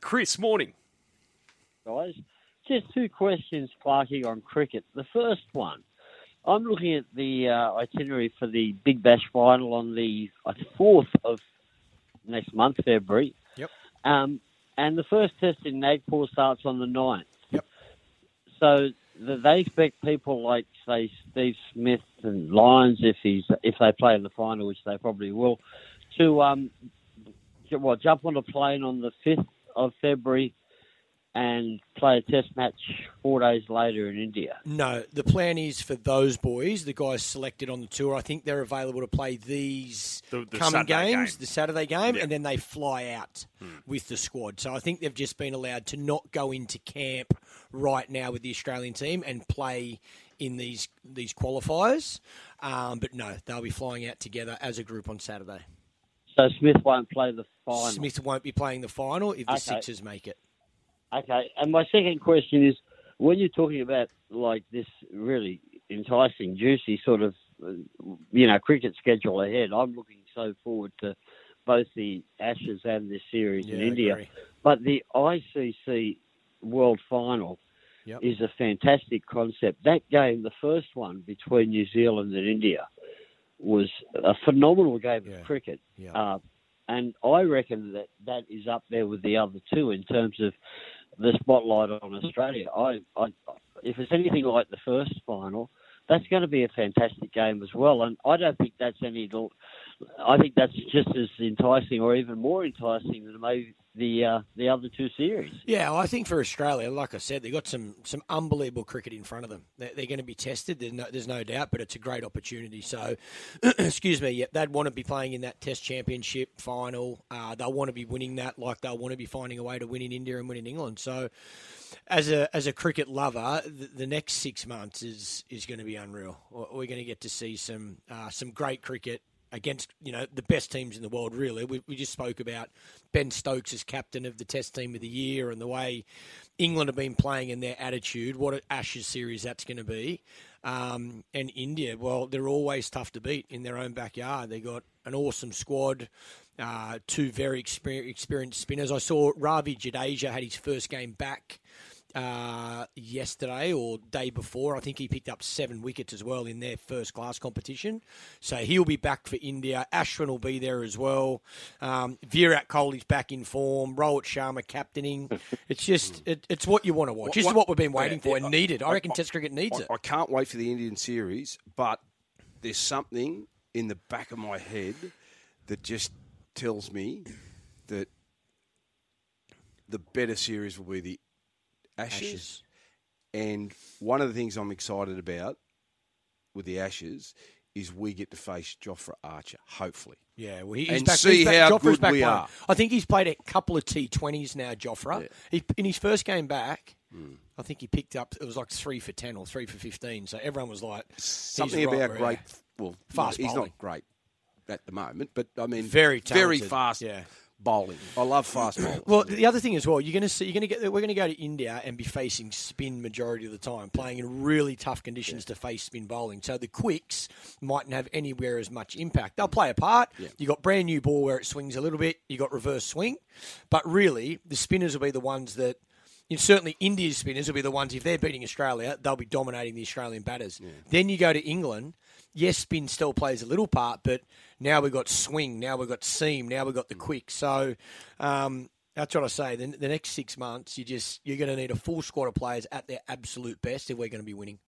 Chris, morning. Guys, just two questions, Clarkie, on cricket. The first one, I'm looking at the itinerary for the Big Bash final on the 4th of next month, February. Yep. And the first test in Nagpur starts on the 9th. Yep. So they expect people like, say, Steve Smith and Lyons, if they play in the final, which they probably will, to jump on a plane on the 5th of February and play a test match 4 days later in India. No, the plan is for those boys, the guys selected on the tour, I think they're available to play these coming games, the Saturday game, and then they fly out with the squad. So I think they've just been allowed to not go into camp right now with the Australian team and play in these qualifiers. But no, they'll be flying out together as a group on Saturday. So Smith won't play the final? Smith won't be playing the final if the Sixers make it. Okay, and my second question is, when you're talking about like this really enticing, juicy sort of, cricket schedule ahead, I'm looking so forward to both the Ashes and this series in India. Agree. But the ICC World Final is a fantastic concept. That game, the first one between New Zealand and India, was a phenomenal game of cricket. Yeah. And I reckon that is up there with the other two in terms of the spotlight on Australia. If it's anything like the first final, that's going to be a fantastic game as well. And I don't think that's I think that's just as enticing or even more enticing than maybe the other two series. Yeah, well, I think for Australia, like I said, they've got some unbelievable cricket in front of them. They're going to be tested, there's no doubt, but it's a great opportunity. So, excuse me, they'd want to be playing in that Test Championship final. They'll want to be winning that, like they'll want to be finding a way to win in India and win in England. So, as a cricket lover, the next 6 months is going to be unreal. We're going to get to see some great cricket against, the best teams in the world, really. We just spoke about Ben Stokes as captain of the Test Team of the Year and the way England have been playing and their attitude. What an Ashes series that's going to be. And India, well, they're always tough to beat in their own backyard. They've got an awesome squad, two very experienced spinners. I saw Ravi Jadeja had his first game back yesterday or day before. I think he picked up 7 wickets as well in their first class competition. So he'll be back for India. Ashwin will be there as well. Virat Kohli's back in form. Rohit Sharma captaining. It's just, it's what you want to watch. This is what we've been waiting for and needed. I reckon Test cricket needs it. I can't wait for the Indian series, but there's something in the back of my head that just tells me that the better series will be the Ashes. And one of the things I'm excited about with the Ashes is we get to face Jofra Archer, hopefully. Yeah, well, he's back. I think he's played a couple of T20s now, Jofra. Yeah. In his first game back, I think he picked up, it was like 3 for 10 or 3 for 15. So everyone was like, something about great. Well, fast bowling. He's not great at the moment, but I mean, very talented, very fast. Yeah. Bowling. I love fast bowling. Well, the other thing as well, we're going to go to India and be facing spin majority of the time, playing in really tough conditions to face spin bowling. So the quicks mightn't have anywhere as much impact. They'll play a part. Yeah. You got brand new ball where it swings a little bit. You got reverse swing, but really the spinners will be the ones that. Certainly India's spinners will be the ones, if they're beating Australia, they'll be dominating the Australian batters. Yeah. Then you go to England. Yes, spin still plays a little part, but now we've got swing, now we've got seam, now we've got the quick. So that's what I say. The next 6 months, you're going to need a full squad of players at their absolute best if we're going to be winning.